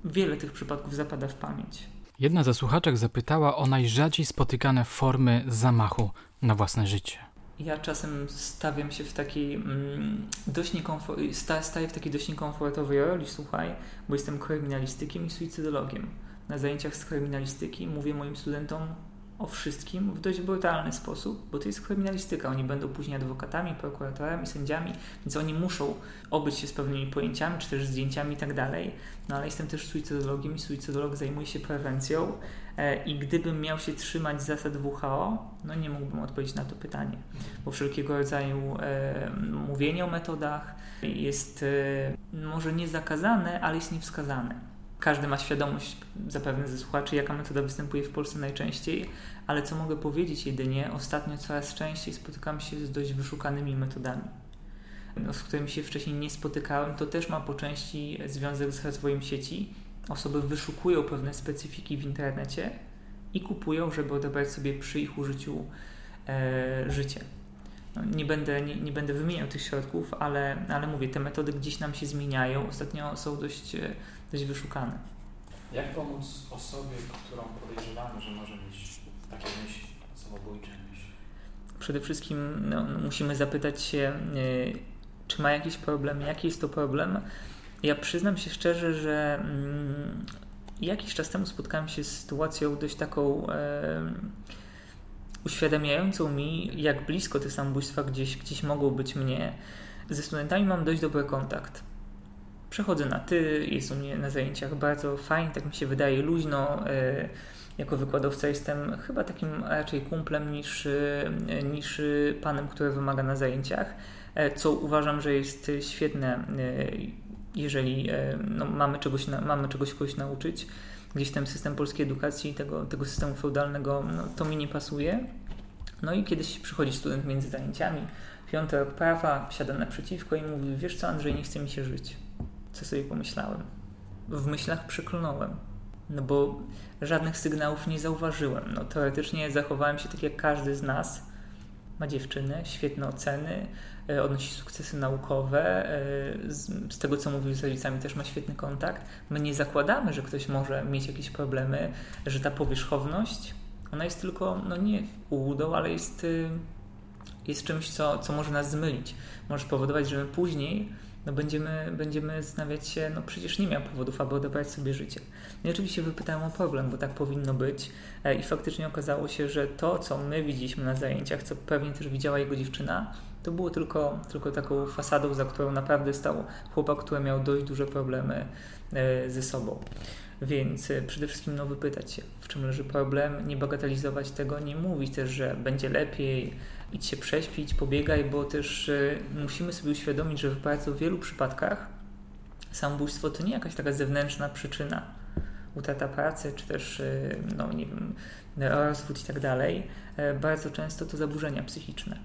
wiele tych przypadków zapada w pamięć. Jedna ze słuchaczek zapytała o najrzadziej spotykane formy zamachu na własne życie. Ja czasem stawiam się w takiej mm, dość niekomfort- sta- staję w takiej dość niekomfortowej roli, słuchaj, bo jestem kryminalistykiem i suicydologiem. Na zajęciach z kryminalistyki mówię moim studentom o wszystkim w dość brutalny sposób, bo to jest kryminalistyka. Oni będą później adwokatami, prokuratorami, sędziami, więc oni muszą obyć się z pewnymi pojęciami, czy też zdjęciami i tak dalej. No ale jestem też suicydologiem i suicydolog zajmuje się prewencją e, i gdybym miał się trzymać zasad W H O, no nie mógłbym odpowiedzieć na to pytanie, bo wszelkiego rodzaju e, mówienie o metodach jest e, może nie zakazane, ale jest niewskazane. Każdy ma świadomość, zapewne ze słuchaczy, jaka metoda występuje w Polsce najczęściej, ale co mogę powiedzieć jedynie, ostatnio coraz częściej spotykam się z dość wyszukanymi metodami, no, z którymi się wcześniej nie spotykałem. To też ma po części związek z rozwojem sieci. Osoby wyszukują pewne specyfiki w internecie i kupują, żeby odebrać sobie przy ich użyciu e, życie. No, nie będę, nie, nie będę wymieniał tych środków, ale, ale mówię, te metody gdzieś nam się zmieniają. Ostatnio są dość... E, dość wyszukane. Jak pomóc osobie, którą podejrzewamy, że może mieć takie myśli, samobójcze myśli? Przede wszystkim no, musimy zapytać się, yy, czy ma jakiś problem, jaki jest to problem. Ja przyznam się szczerze, że yy, jakiś czas temu spotkałem się z sytuacją dość taką yy, uświadamiającą mi, jak blisko te samobójstwa gdzieś, gdzieś mogą być mnie. Ze studentami mam dość dobry kontakt. Przechodzę na ty, jest u mnie na zajęciach bardzo fajnie, tak mi się wydaje, luźno. Jako wykładowca jestem chyba takim raczej kumplem niż, niż panem, który wymaga na zajęciach, co uważam, że jest świetne, jeżeli no, mamy, czegoś, mamy czegoś kogoś nauczyć. Gdzieś ten system polskiej edukacji, tego, tego systemu feudalnego, no, to mi nie pasuje. No i kiedyś przychodzi student między zajęciami, piąty rok prawa, siada naprzeciwko i mówi: wiesz co, Andrzej, nie chce mi się żyć. Co sobie pomyślałem? W myślach przeklnąłem, no bo żadnych sygnałów nie zauważyłem. No teoretycznie zachowałem się tak jak każdy z nas. Ma dziewczynę, świetne oceny, odnosi sukcesy naukowe, z tego co mówił z rodzicami też ma świetny kontakt. My nie zakładamy, że ktoś może mieć jakieś problemy, że ta powierzchowność, ona jest tylko, no nie ułudą, ale jest, jest czymś, co, co może nas zmylić. Może spowodować, że my później no będziemy, będziemy zastanawiać się, no przecież nie miał powodów, aby odebrać sobie życie. No i oczywiście wypytałem o problem, bo tak powinno być i faktycznie okazało się, że to, co my widzieliśmy na zajęciach, co pewnie też widziała jego dziewczyna, to było tylko, tylko taką fasadą, za którą naprawdę stał chłopak, który miał dość duże problemy ze sobą. Więc przede wszystkim no, wypytać się, w czym leży problem, nie bagatelizować tego, nie mówić też, że będzie lepiej, idź się prześpić, pobiegaj, bo też y, musimy sobie uświadomić, że w bardzo wielu przypadkach samobójstwo to nie jakaś taka zewnętrzna przyczyna, utrata pracy, czy też y, no, nie wiem, rozwód i tak dalej. Bardzo często to zaburzenia psychiczne.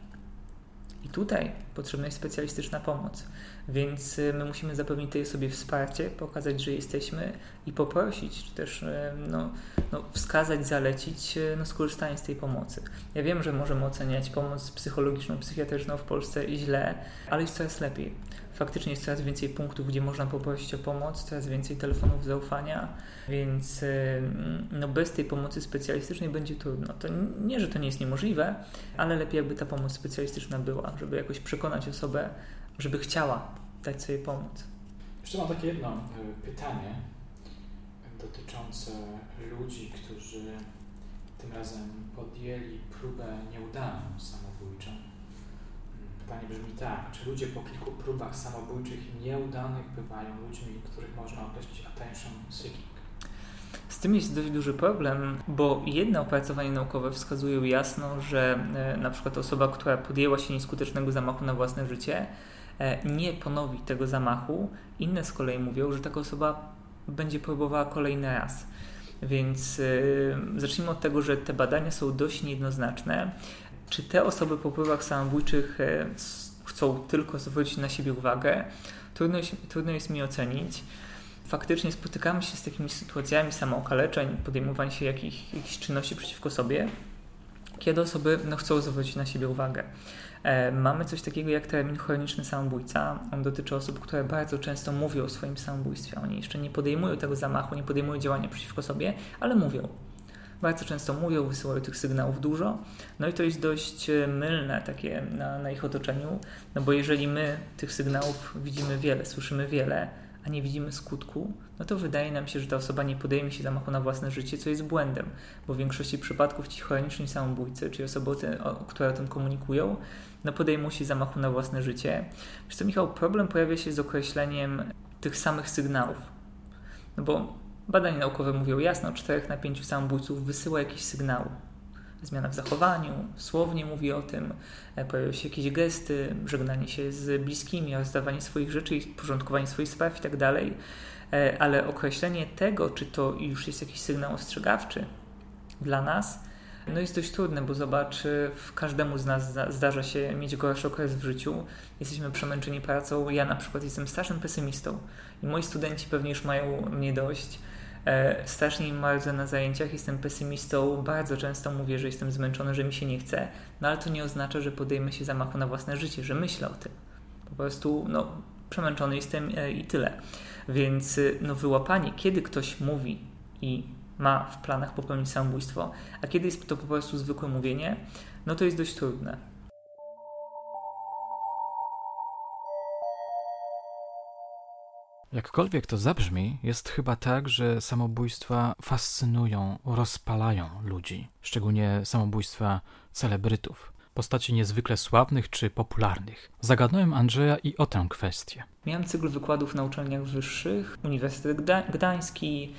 I tutaj potrzebna jest specjalistyczna pomoc, więc my musimy zapewnić tej osobie wsparcie, pokazać, że jesteśmy i poprosić, czy też no, no, wskazać, zalecić no, skorzystanie z tej pomocy. Ja wiem, że możemy oceniać pomoc psychologiczną, psychiatryczną w Polsce źle, ale jest coraz lepiej. Faktycznie jest coraz więcej punktów, gdzie można poprosić o pomoc, coraz więcej telefonów zaufania, więc no, bez tej pomocy specjalistycznej będzie trudno. To nie, że to nie jest niemożliwe, ale lepiej, jakby ta pomoc specjalistyczna była, żeby jakoś przekonać osobę, żeby chciała dać sobie pomóc. Jeszcze mam takie jedno pytanie dotyczące ludzi, którzy tym razem podjęli próbę nieudaną samobójczą. Pytanie brzmi tak, czy ludzie po kilku próbach samobójczych i nieudanych bywają ludźmi, których można określić attention seeking? Z tym jest dość duży problem, bo jedne opracowania naukowe wskazują jasno, że na przykład osoba, która podjęła się nieskutecznego zamachu na własne życie, nie ponowi tego zamachu. Inne z kolei mówią, że taka osoba będzie próbowała kolejny raz. Więc zacznijmy od tego, że te badania są dość niejednoznaczne. Czy te osoby po próbach samobójczych chcą tylko zwrócić na siebie uwagę? Trudno, trudno jest mi ocenić. faktycznie spotykamy się z takimi sytuacjami samookaleczeń, podejmowania się jakich, jakichś czynności przeciwko sobie, kiedy osoby no, chcą zwrócić na siebie uwagę. E, mamy coś takiego jak termin chroniczny samobójca. On dotyczy osób, które bardzo często mówią o swoim samobójstwie. Oni jeszcze nie podejmują tego zamachu, nie podejmują działania przeciwko sobie, ale mówią. Bardzo często mówią, wysyłają tych sygnałów dużo. No i to jest dość mylne takie na, na ich otoczeniu, no bo jeżeli my tych sygnałów widzimy wiele, słyszymy wiele, a nie widzimy skutku, no to wydaje nam się, że ta osoba nie podejmie się zamachu na własne życie, co jest błędem, bo w większości przypadków ci chroniczni samobójcy, czyli osoby, które o tym komunikują, no podejmą się zamachu na własne życie. Wiesz co, Michał, problem pojawia się z określeniem tych samych sygnałów, no bo badania naukowe mówią jasno, cztery na pięć samobójców wysyła jakiś sygnał. Zmiana w zachowaniu, słownie mówi o tym, pojawiają się jakieś gesty, żegnanie się z bliskimi, rozdawanie swoich rzeczy, porządkowanie swoich spraw i tak dalej. Ale określenie tego, czy to już jest jakiś sygnał ostrzegawczy dla nas, no jest dość trudne, bo zobacz, każdemu z nas zdarza się mieć gorszy okres w życiu. Jesteśmy przemęczeni pracą. Ja na przykład jestem strasznym pesymistą i moi studenci pewnie już mają mnie dość. Strasznie im marudzę na zajęciach, jestem pesymistą, bardzo często mówię, że jestem zmęczony, że mi się nie chce, no ale to nie oznacza, że podejmę się zamachu na własne życie, że myślę o tym. Po prostu no, przemęczony jestem i tyle. Więc no, wyłapanie, kiedy ktoś mówi i ma w planach popełnić samobójstwo, a kiedy jest to po prostu zwykłe mówienie, no to jest dość trudne. Jakkolwiek to zabrzmi, jest chyba tak, że samobójstwa fascynują, rozpalają ludzi, szczególnie samobójstwa celebrytów, postaci niezwykle sławnych czy popularnych. Zagadnąłem Andrzeja i o tę kwestię. Miałem cykl wykładów na uczelniach wyższych, Uniwersytet Gda- Gdański,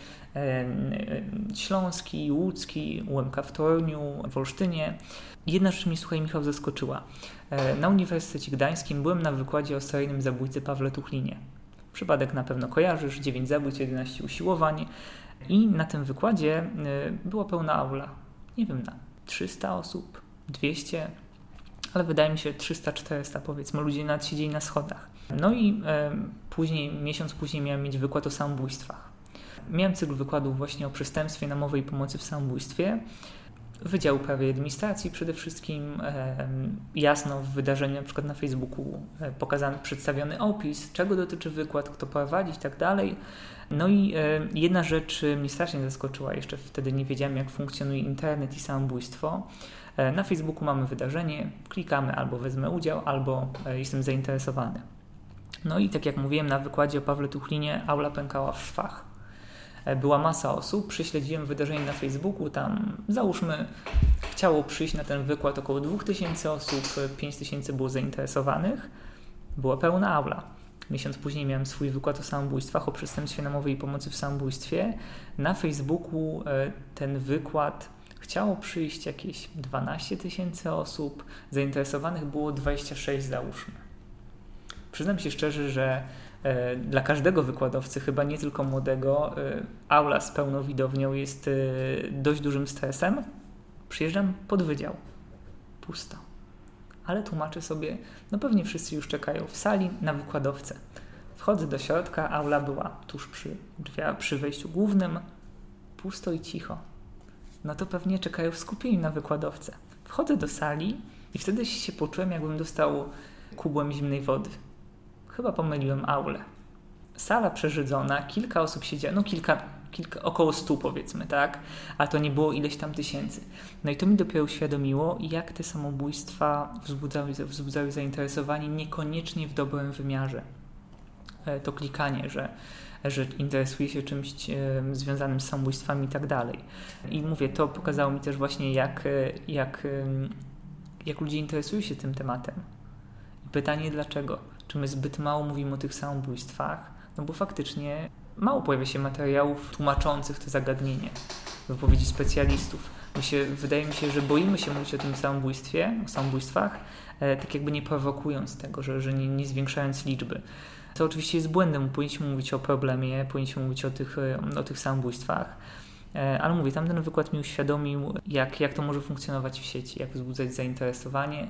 yy, Śląski, Łódzki, U M K w Toruniu, w Olsztynie. Jedna rzecz mnie, słuchaj Michał, zaskoczyła. Yy, na Uniwersytecie Gdańskim byłem na wykładzie o seryjnym zabójcy Pawle Tuchlinie. Przypadek na pewno kojarzysz, dziewięć zabójstw, jedenaście usiłowań i na tym wykładzie była pełna aula, nie wiem, na trzysta osób, dwieście, ale wydaje mi się trzysta czterysta powiedzmy, ludzie nawet siedzieli na schodach. No i później, miesiąc później miałem mieć wykład o samobójstwach. Miałem cykl wykładów właśnie o przestępstwie, namowie i pomocy w samobójstwie, Wydziału Prawa i Administracji przede wszystkim, e, jasno w wydarzeniu na przykład na Facebooku e, pokazany, przedstawiony opis, czego dotyczy wykład, kto prowadzi i tak dalej. No i e, jedna rzecz mnie strasznie zaskoczyła, jeszcze wtedy nie wiedziałem, jak funkcjonuje internet i samobójstwo. E, na Facebooku mamy wydarzenie, klikamy albo wezmę udział, albo e, jestem zainteresowany. No i tak jak mówiłem, na wykładzie o Pawle Tuchlinie aula pękała w szwach. Była masa osób, prześledziłem wydarzenie na Facebooku, tam załóżmy chciało przyjść na ten wykład około dwa tysiące osób, pięć tysięcy było zainteresowanych, była pełna aula. Miesiąc później miałem swój wykład o samobójstwach, o przestępstwie namowy i pomocy w samobójstwie. Na Facebooku ten wykład chciało przyjść jakieś dwanaście tysięcy osób, zainteresowanych było dwadzieścia sześć załóżmy. Przyznam się szczerze, że dla każdego wykładowcy, chyba nie tylko młodego, aula z pełną widownią jest dość dużym stresem. Przyjeżdżam pod wydział. Pusto. Ale tłumaczę sobie, no pewnie wszyscy już czekają w sali na wykładowcę. Wchodzę do środka, aula była tuż przy drzwiach, przy wejściu głównym. Pusto i cicho. No to pewnie czekają w skupieniu na wykładowcę. Wchodzę do sali i wtedy się poczułem, jakbym dostał kubłem zimnej wody. Chyba pomyliłem aulę. Sala przerzedzona, kilka osób siedziało, no kilka, kilka, około stu powiedzmy, tak? A to nie było ileś tam tysięcy. No i to mi dopiero uświadomiło, jak te samobójstwa wzbudzały, wzbudzały zainteresowanie niekoniecznie w dobrym wymiarze. To klikanie, że, że interesuje się czymś związanym z samobójstwami i tak dalej. I mówię, to pokazało mi też właśnie, jak, jak, jak ludzie interesują się tym tematem. I pytanie dlaczego? Czy my zbyt mało mówimy o tych samobójstwach, no bo faktycznie mało pojawia się materiałów tłumaczących to zagadnienie, wypowiedzi specjalistów. My się, wydaje mi się, że boimy się mówić o tym samobójstwie, o samobójstwach, e, tak jakby nie prowokując tego, że, że nie, nie zwiększając liczby. To oczywiście jest błędem, powinniśmy mówić o problemie, powinniśmy mówić o tych, o tych samobójstwach, e, ale mówię, tamten wykład mi uświadomił, jak, jak to może funkcjonować w sieci, jak wzbudzać zainteresowanie.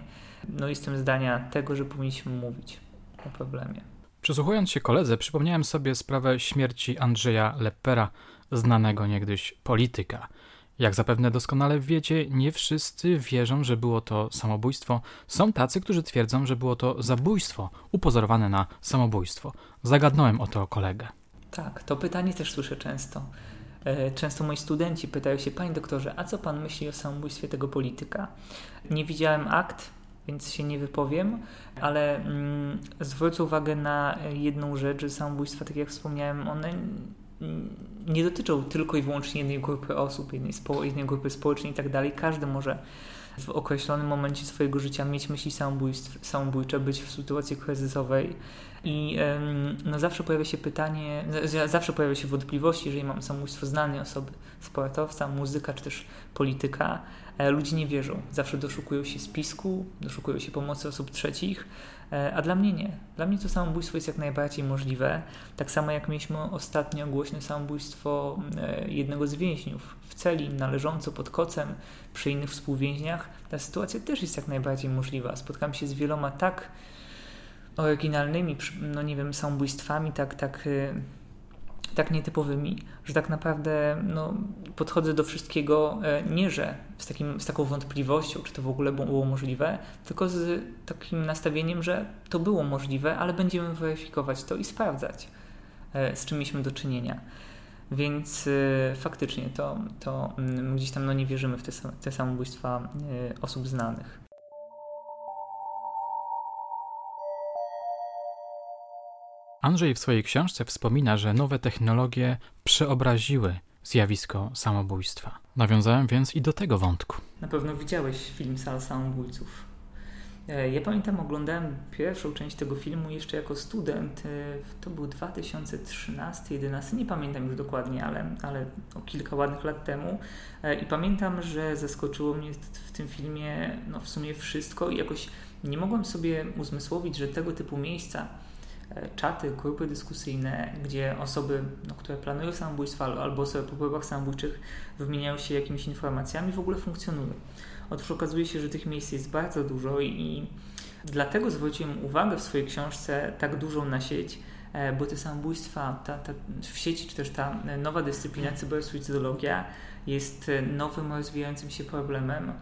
No jestem zdania tego, że powinniśmy mówić o problemie. Przysłuchując się koledze, przypomniałem sobie sprawę śmierci Andrzeja Leppera, znanego niegdyś polityka. Jak zapewne doskonale wiecie, nie wszyscy wierzą, że było to samobójstwo. Są tacy, którzy twierdzą, że było to zabójstwo upozorowane na samobójstwo. Zagadnąłem o to kolegę. Tak, to pytanie też słyszę często. Często moi studenci pytają się: panie doktorze, a co pan myśli o samobójstwie tego polityka? Nie widziałem akt, więc się nie wypowiem, ale mm, zwrócę uwagę na jedną rzecz, że samobójstwa, tak jak wspomniałem, one nie dotyczą tylko i wyłącznie jednej grupy osób, jednej, spo, jednej grupy społecznej i tak dalej. Każdy może w określonym momencie swojego życia mieć myśli samobójcze, być w sytuacji kryzysowej i no, zawsze pojawia się pytanie, zawsze pojawia się wątpliwości, jeżeli mam samobójstwo znanej osoby, sportowca, muzyka czy też polityka. Ludzie nie wierzą, zawsze doszukują się spisku, doszukują się pomocy osób trzecich, a dla mnie nie. Dla mnie to samobójstwo jest jak najbardziej możliwe, tak samo jak mieliśmy ostatnio głośne samobójstwo jednego z więźniów w celi, należąco pod kocem, przy innych współwięźniach. Ta sytuacja też jest jak najbardziej możliwa. Spotkałem się z wieloma tak oryginalnymi, no nie wiem, samobójstwami, tak, tak... tak nietypowymi, że tak naprawdę no, podchodzę do wszystkiego nie, że z, takim, z taką wątpliwością, czy to w ogóle było możliwe, tylko z takim nastawieniem, że to było możliwe, ale będziemy weryfikować to i sprawdzać, z czym mieliśmy do czynienia. Więc faktycznie to, to gdzieś tam no, nie wierzymy w te, te samobójstwa osób znanych. Andrzej w swojej książce wspomina, że nowe technologie przeobraziły zjawisko samobójstwa. Nawiązałem więc i do tego wątku. Na pewno widziałeś film Sala samobójców. Ja pamiętam, oglądałem pierwszą część tego filmu jeszcze jako student. To był dwa tysiące trzynasty jedenasty, nie pamiętam już dokładnie, ale, ale o kilka ładnych lat temu. I pamiętam, że zaskoczyło mnie w tym filmie no, w sumie wszystko i jakoś nie mogłem sobie uzmysłowić, że tego typu miejsca, czaty, grupy dyskusyjne, gdzie osoby, no, które planują samobójstwa albo osoby po próbach samobójczych wymieniają się jakimiś informacjami, w ogóle funkcjonują. Otóż okazuje się, że tych miejsc jest bardzo dużo i, i dlatego zwróciłem uwagę w swojej książce tak dużą na sieć, bo te samobójstwa ta, ta, w sieci, czy też ta nowa dyscyplina cybersuicydologia jest nowym, rozwijającym się problemem.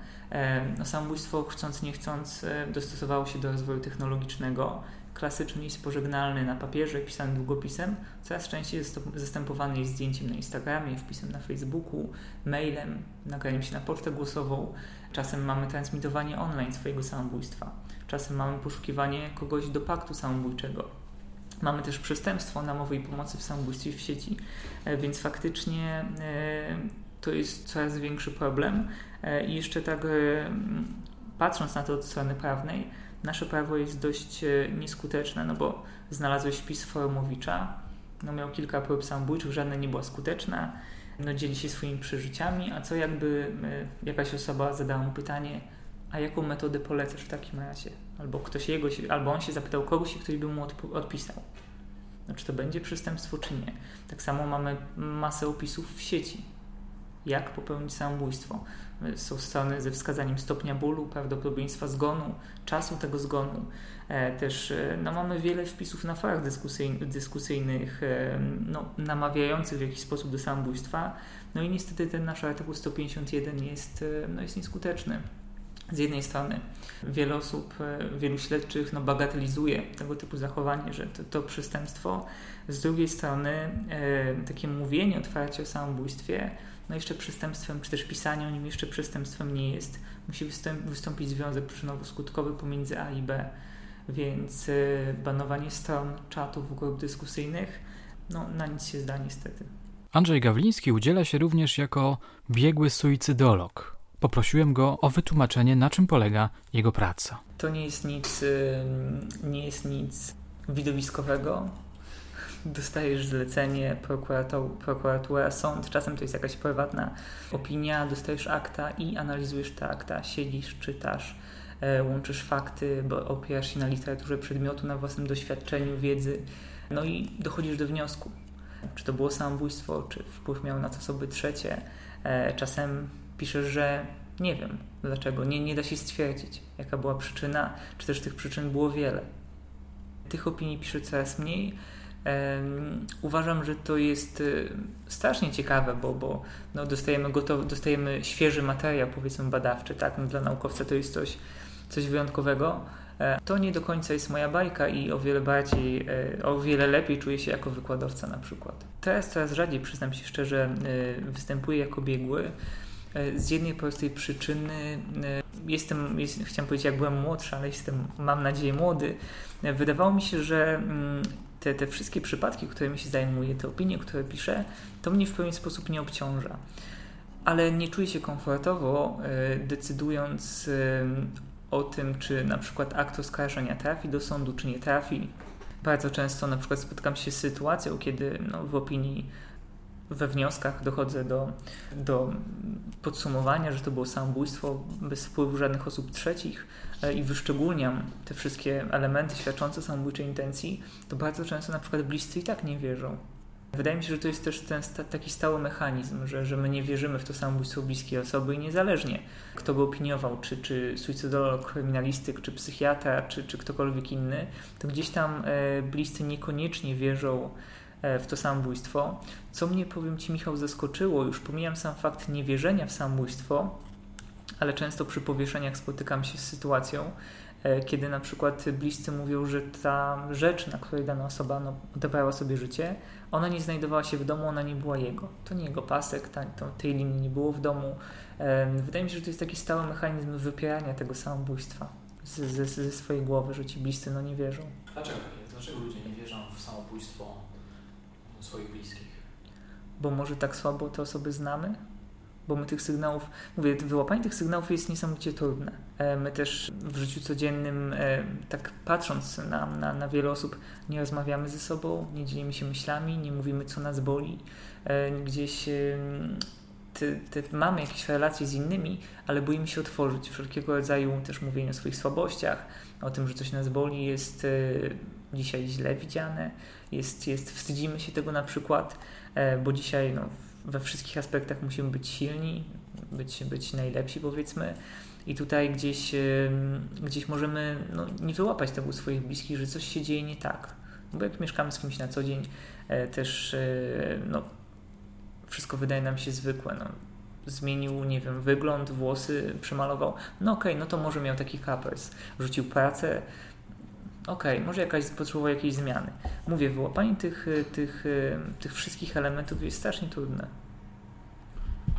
No, samobójstwo chcąc nie chcąc dostosowało się do rozwoju technologicznego. Klasyczny list pożegnalny na papierze, pisany długopisem, coraz częściej jest zastępowany jest zdjęciem na Instagramie, wpisem na Facebooku, mailem, nagraniem się na pocztę głosową. Czasem mamy transmitowanie online swojego samobójstwa. Czasem mamy poszukiwanie kogoś do paktu samobójczego. Mamy też przestępstwo namowy i pomocy w samobójstwie w sieci, więc faktycznie to jest coraz większy problem. I jeszcze tak patrząc na to od strony prawnej, nasze prawo jest dość nieskuteczne, no bo znalazłeś wpis Foremowicza, no miał kilka prób samobójczych, żadna nie była skuteczna, no dzieli się swoimi przeżyciami, a co jakby jakaś osoba zadała mu pytanie, a jaką metodę polecasz w takim razie? Albo ktoś jego, albo on się zapytał kogoś i ktoś by mu odp- odpisał. No, czy to będzie przestępstwo, czy nie. Tak samo mamy masę opisów w sieci. Jak popełnić samobójstwo. Są strony ze wskazaniem stopnia bólu, prawdopodobieństwa zgonu, czasu tego zgonu. Też no, mamy wiele wpisów na forach dyskusyjnych, dyskusyjnych no, namawiających w jakiś sposób do samobójstwa. No i niestety ten nasz artykuł sto pięćdziesiąt jeden jest, no, jest nieskuteczny. Z jednej strony wiele osób, wielu śledczych no, bagatelizuje tego typu zachowanie, że to, to przestępstwo. Z drugiej strony e, takie mówienie otwarcie o samobójstwie no jeszcze przestępstwem, czy też pisanie o nim jeszcze przestępstwem nie jest. Musi wystąp- wystąpić związek przyczynowo-skutkowy pomiędzy A i B, więc e, banowanie stron, czatów, grup dyskusyjnych no, na nic się zda niestety. Andrzej Gawliński udziela się również jako biegły suicydolog. Poprosiłem go o wytłumaczenie, na czym polega jego praca. To nie jest nic, nie jest nic widowiskowego. Dostajesz zlecenie, prokuratura, sąd, czasem to jest jakaś prywatna opinia, dostajesz akta i analizujesz te akta. Siedzisz, czytasz, łączysz fakty, bo opierasz się na literaturze przedmiotu, na własnym doświadczeniu, wiedzy. No i dochodzisz do wniosku, czy to było samobójstwo, czy wpływ miał na to osoby trzecie. Czasem piszesz, że nie wiem dlaczego, nie, nie da się stwierdzić, jaka była przyczyna, czy też tych przyczyn było wiele. tych opinii pisze coraz mniej. Um, uważam, że to jest strasznie ciekawe, bo, bo no, dostajemy, gotowy, dostajemy świeży materiał, powiedzmy badawczy, tak? No, dla naukowca to jest coś, coś wyjątkowego. To nie do końca jest moja bajka i o wiele bardziej, o wiele lepiej czuję się jako wykładowca na przykład. Teraz coraz rzadziej, przyznam się szczerze, występuję jako biegły z jednej prostej przyczyny. Jestem, jest, chciałem powiedzieć, jak byłem młodszy, ale jestem, mam nadzieję, młody. Wydawało mi się, że te, te wszystkie przypadki, którymi się zajmuję, te opinie, które piszę, to mnie w pewien sposób nie obciąża. Ale nie czuję się komfortowo, decydując o tym, czy na przykład akt oskarżenia trafi do sądu, czy nie trafi. Bardzo często na przykład spotykam się z sytuacją, kiedy no, w opinii, we wnioskach dochodzę do, do podsumowania, że to było samobójstwo bez wpływu żadnych osób trzecich i wyszczególniam te wszystkie elementy świadczące o samobójczej intencji, to bardzo często na przykład bliscy i tak nie wierzą. Wydaje mi się, że to jest też ten sta- taki stały mechanizm, że, że my nie wierzymy w to samobójstwo bliskiej osoby i niezależnie kto by opiniował, czy, czy suicydolog, kryminalistyk, czy psychiatra, czy, czy ktokolwiek inny, to gdzieś tam e, bliscy niekoniecznie wierzą e, w to samobójstwo. Co mnie, powiem Ci, Michał, zaskoczyło, już pomijam sam fakt niewierzenia w samobójstwo, ale często przy powieszeniach spotykam się z sytuacją, e, kiedy na przykład bliscy mówią, że ta rzecz, na której dana osoba no, odebrała sobie życie, ona nie znajdowała się w domu, ona nie była jego. To nie jego pasek, ta, to, tej linii nie było w domu. E, wydaje mi się, że to jest taki stały mechanizm wypierania tego samobójstwa z, z, z, ze swojej głowy, że ci bliscy no, nie wierzą. Dlaczego tak jest? Dlaczego ludzie nie wierzą w samobójstwo swoich bliskich? Bo może tak słabo te osoby znamy? Bo my tych sygnałów, mówię, wyłapanie tych sygnałów jest niesamowicie trudne. My też w życiu codziennym, tak patrząc na, na, na wiele osób, nie rozmawiamy ze sobą, nie dzielimy się myślami, nie mówimy, co nas boli. Gdzieś te, te, mamy jakieś relacje z innymi, ale boimy się otworzyć. Wszelkiego rodzaju też mówienie o swoich słabościach, o tym, że coś nas boli, jest dzisiaj źle widziane, jest, jest, wstydzimy się tego na przykład, bo dzisiaj no, we wszystkich aspektach musimy być silni, być, być najlepsi, powiedzmy. I tutaj gdzieś, gdzieś możemy no, nie wyłapać tego u swoich bliskich, że coś się dzieje nie tak. Bo jak mieszkamy z kimś na co dzień, też no, wszystko wydaje nam się zwykłe. No. Zmienił, nie wiem, wygląd, włosy, przemalował. No okej, okay, no to może miał taki kaprys. Rzucił pracę. Okej, okay, może jakaś potrzebował jakiejś zmiany. Mówię, wyłapanie tych, tych, tych wszystkich elementów jest strasznie trudne.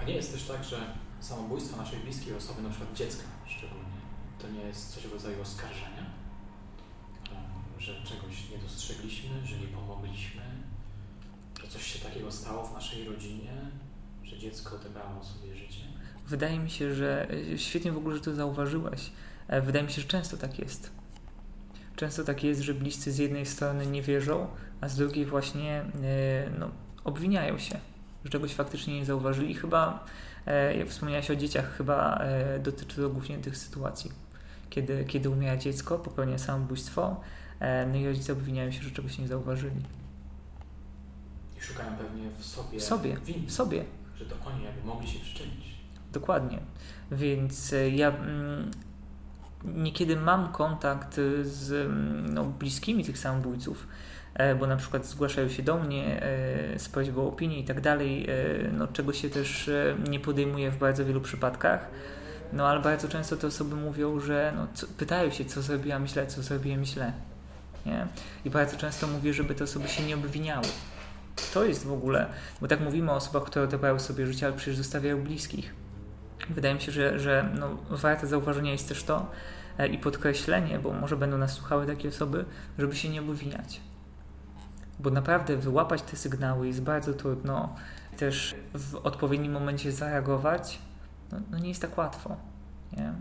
A nie jest też tak, że samobójstwo naszej bliskiej osoby, na przykład dziecka szczególnie, to nie jest coś w rodzaju oskarżenia? Że czegoś nie dostrzegliśmy, że nie pomogliśmy, że coś się takiego stało w naszej rodzinie, że dziecko odebrało sobie życie? Wydaje mi się, że świetnie w ogóle, że to zauważyłeś. Wydaje mi się, że często tak jest. Często tak jest, że bliscy z jednej strony nie wierzą, a z drugiej właśnie yy, no, obwiniają się, że czegoś faktycznie nie zauważyli. Chyba, yy, jak wspomniałeś o dzieciach, chyba yy, dotyczy to głównie tych sytuacji, kiedy, kiedy umiera dziecko, popełnia samobójstwo, yy, no i rodzice obwiniają się, że czegoś nie zauważyli. I szukają pewnie w sobie, w sobie winy, w sobie. Że to oni jakby mogli się przyczynić. Dokładnie, więc yy, ja... Yy, niekiedy mam kontakt z no, bliskimi tych samobójców, bo na przykład zgłaszają się do mnie z prośbą o opinię i tak dalej, no, czego się też nie podejmuje w bardzo wielu przypadkach. No ale bardzo często te osoby mówią, że no, co, pytają się, co zrobiłam źle, co zrobiłem źle. Nie? I bardzo często mówię, żeby te osoby się nie obwiniały. To jest w ogóle, bo tak mówimy o osobach, które odebrały sobie życie, ale przecież zostawiają bliskich. Wydaje mi się, że, że no, warte zauważenia jest też to e, i podkreślenie, bo może będą nas słuchały takie osoby, żeby się nie obwiniać. Bo naprawdę wyłapać te sygnały jest bardzo trudno. Też w odpowiednim momencie zareagować no, no nie jest tak łatwo. Nie?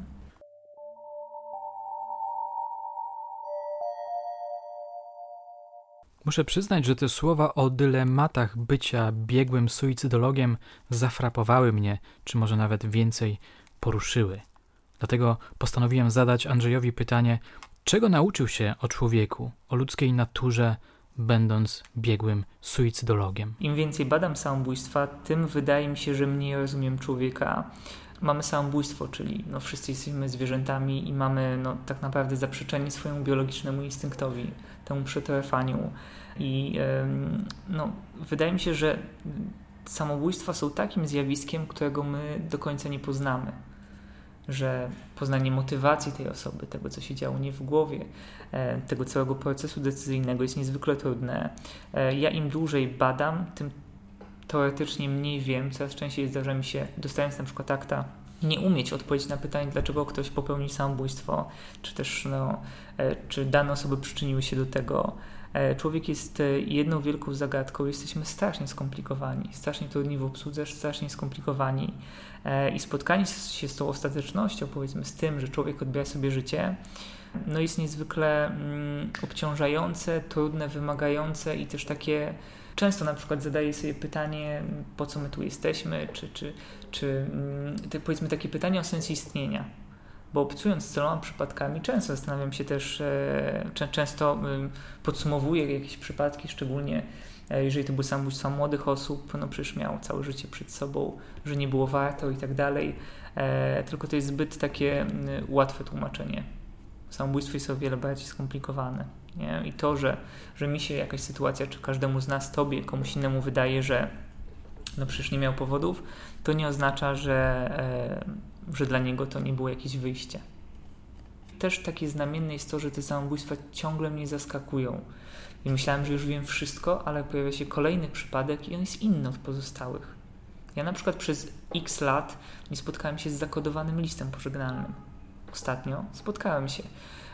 Muszę przyznać, że te słowa o dylematach bycia biegłym suicydologiem zafrapowały mnie, czy może nawet więcej poruszyły. Dlatego postanowiłem zadać Andrzejowi pytanie, czego nauczył się o człowieku, o ludzkiej naturze, będąc biegłym suicydologiem. Im więcej badam samobójstwa, tym wydaje mi się, że mniej rozumiem człowieka, mamy samobójstwo, czyli no, wszyscy jesteśmy zwierzętami i mamy no, tak naprawdę zaprzeczenie swojemu biologicznemu instynktowi, temu przetrwaniu. I yy, no, wydaje mi się, że samobójstwa są takim zjawiskiem, którego my do końca nie poznamy. Że poznanie motywacji tej osoby, tego co się działo nie w głowie, tego całego procesu decyzyjnego jest niezwykle trudne. Ja im dłużej badam, tym teoretycznie mniej wiem. Coraz częściej zdarza mi się, dostając na przykład akta, nie umieć odpowiedzieć na pytanie, dlaczego ktoś popełnił samobójstwo, czy też no, czy dane osoby przyczyniły się do tego. Człowiek jest jedną wielką zagadką, jesteśmy strasznie skomplikowani, strasznie trudni w obsłudze, strasznie skomplikowani i spotkanie się z tą ostatecznością, powiedzmy z tym, że człowiek odbiera sobie życie, no jest niezwykle mm, obciążające, trudne, wymagające i też takie, często na przykład zadaję sobie pytanie, po co my tu jesteśmy, czy, czy, czy te, powiedzmy takie pytanie o sens istnienia. Bo obcując z tyloma przypadkami, często zastanawiam się też, e, cze, często e, podsumowuję jakieś przypadki, szczególnie e, jeżeli to były samobójstwa młodych osób, no przecież miał całe życie przed sobą, że nie było warto i tak dalej, e, tylko to jest zbyt takie e, łatwe tłumaczenie. Samobójstwo jest o wiele bardziej skomplikowane. Nie? I to, że, że mi się jakaś sytuacja, czy każdemu z nas, tobie, komuś innemu wydaje, że no przecież nie miał powodów, to nie oznacza, że... E, że dla niego to nie było jakieś wyjście. Też takie znamienne jest to, że te samobójstwa ciągle mnie zaskakują. I myślałem, że już wiem wszystko, ale pojawia się kolejny przypadek i on jest inny od pozostałych. Ja na przykład przez x lat nie spotkałem się z zakodowanym listem pożegnalnym. Ostatnio spotkałem się.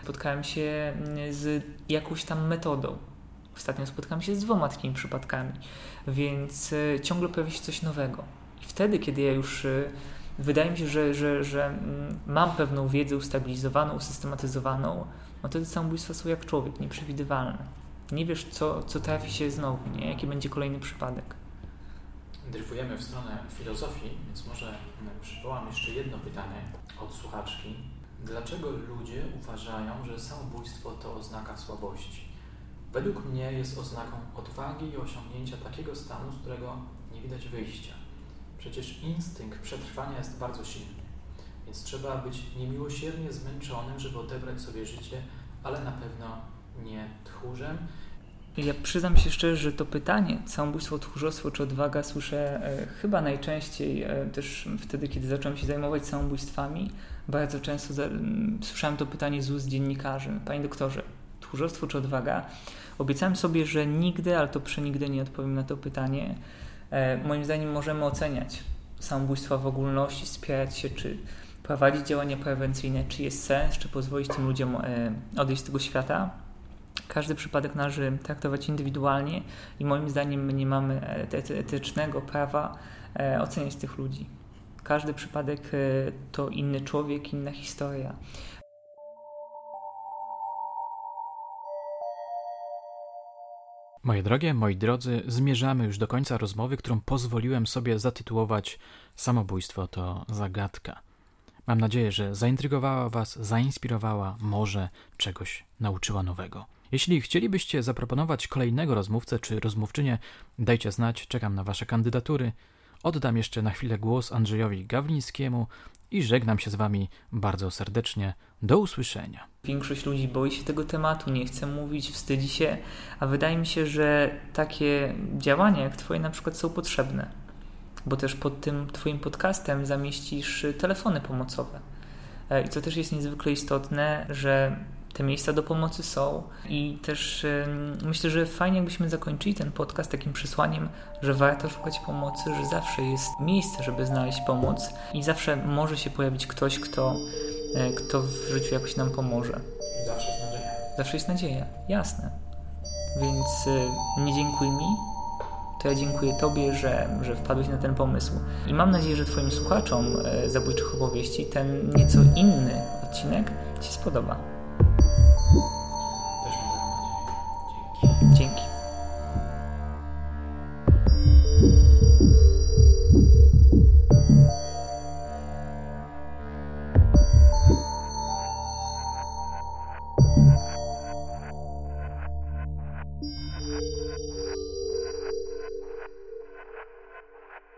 Spotkałem się z jakąś tam metodą. Ostatnio spotkałem się z dwoma takimi przypadkami. Więc ciągle pojawia się coś nowego. I wtedy, kiedy ja już... Wydaje mi się, że, że, że mam pewną wiedzę ustabilizowaną, usystematyzowaną, no to te samobójstwa są jak człowiek, nieprzewidywalne. Nie wiesz, co, co trafi się znowu, nie? Jaki będzie kolejny przypadek. Dryfujemy w stronę filozofii, więc może przywołam jeszcze jedno pytanie od słuchaczki. Dlaczego ludzie uważają, że samobójstwo to oznaka słabości? Według mnie jest oznaką odwagi i osiągnięcia takiego stanu, z którego nie widać wyjścia. Przecież instynkt przetrwania jest bardzo silny, więc trzeba być niemiłosiernie zmęczonym, żeby odebrać sobie życie, ale na pewno nie tchórzem. Ja przyznam się szczerze, że to pytanie, samobójstwo, tchórzostwo czy odwaga, słyszę e, chyba najczęściej e, też wtedy, kiedy zacząłem się zajmować samobójstwami. Bardzo często za, m, słyszałem to pytanie z ust dziennikarzy. Panie doktorze, tchórzostwo czy odwaga? Obiecałem sobie, że nigdy, ale to przenigdy nie odpowiem na to pytanie. Moim zdaniem możemy oceniać samobójstwa w ogólności, wspierać się, czy prowadzić działania prewencyjne, czy jest sens, czy pozwolić tym ludziom odejść z tego świata. Każdy przypadek należy traktować indywidualnie i moim zdaniem my nie mamy etycznego prawa oceniać tych ludzi. Każdy przypadek to inny człowiek, inna historia. Moje drogie, moi drodzy, zmierzamy już do końca rozmowy, którą pozwoliłem sobie zatytułować Samobójstwo to zagadka. Mam nadzieję, że zaintrygowała Was, zainspirowała, może czegoś nauczyła nowego. Jeśli chcielibyście zaproponować kolejnego rozmówcę czy rozmówczynię, dajcie znać, czekam na Wasze kandydatury. Oddam jeszcze na chwilę głos Andrzejowi Gawlińskiemu i żegnam się z Wami bardzo serdecznie. Do usłyszenia. Większość ludzi boi się tego tematu, nie chce mówić, wstydzi się, a wydaje mi się, że takie działania jak Twoje na przykład są potrzebne, bo też pod tym Twoim podcastem zamieścisz telefony pomocowe. I co też jest niezwykle istotne, że te miejsca do pomocy są i też myślę, że fajnie jakbyśmy zakończyli ten podcast takim przesłaniem, że warto szukać pomocy, że zawsze jest miejsce, żeby znaleźć pomoc i zawsze może się pojawić ktoś, kto, kto w życiu jakoś nam pomoże. Zawsze jest nadzieja. Zawsze jest nadzieja, jasne. Więc nie dziękuj mi, to ja dziękuję Tobie, że, że wpadłeś na ten pomysł. I mam nadzieję, że Twoim słuchaczom Zabójczych Opowieści ten nieco inny odcinek Ci spodoba.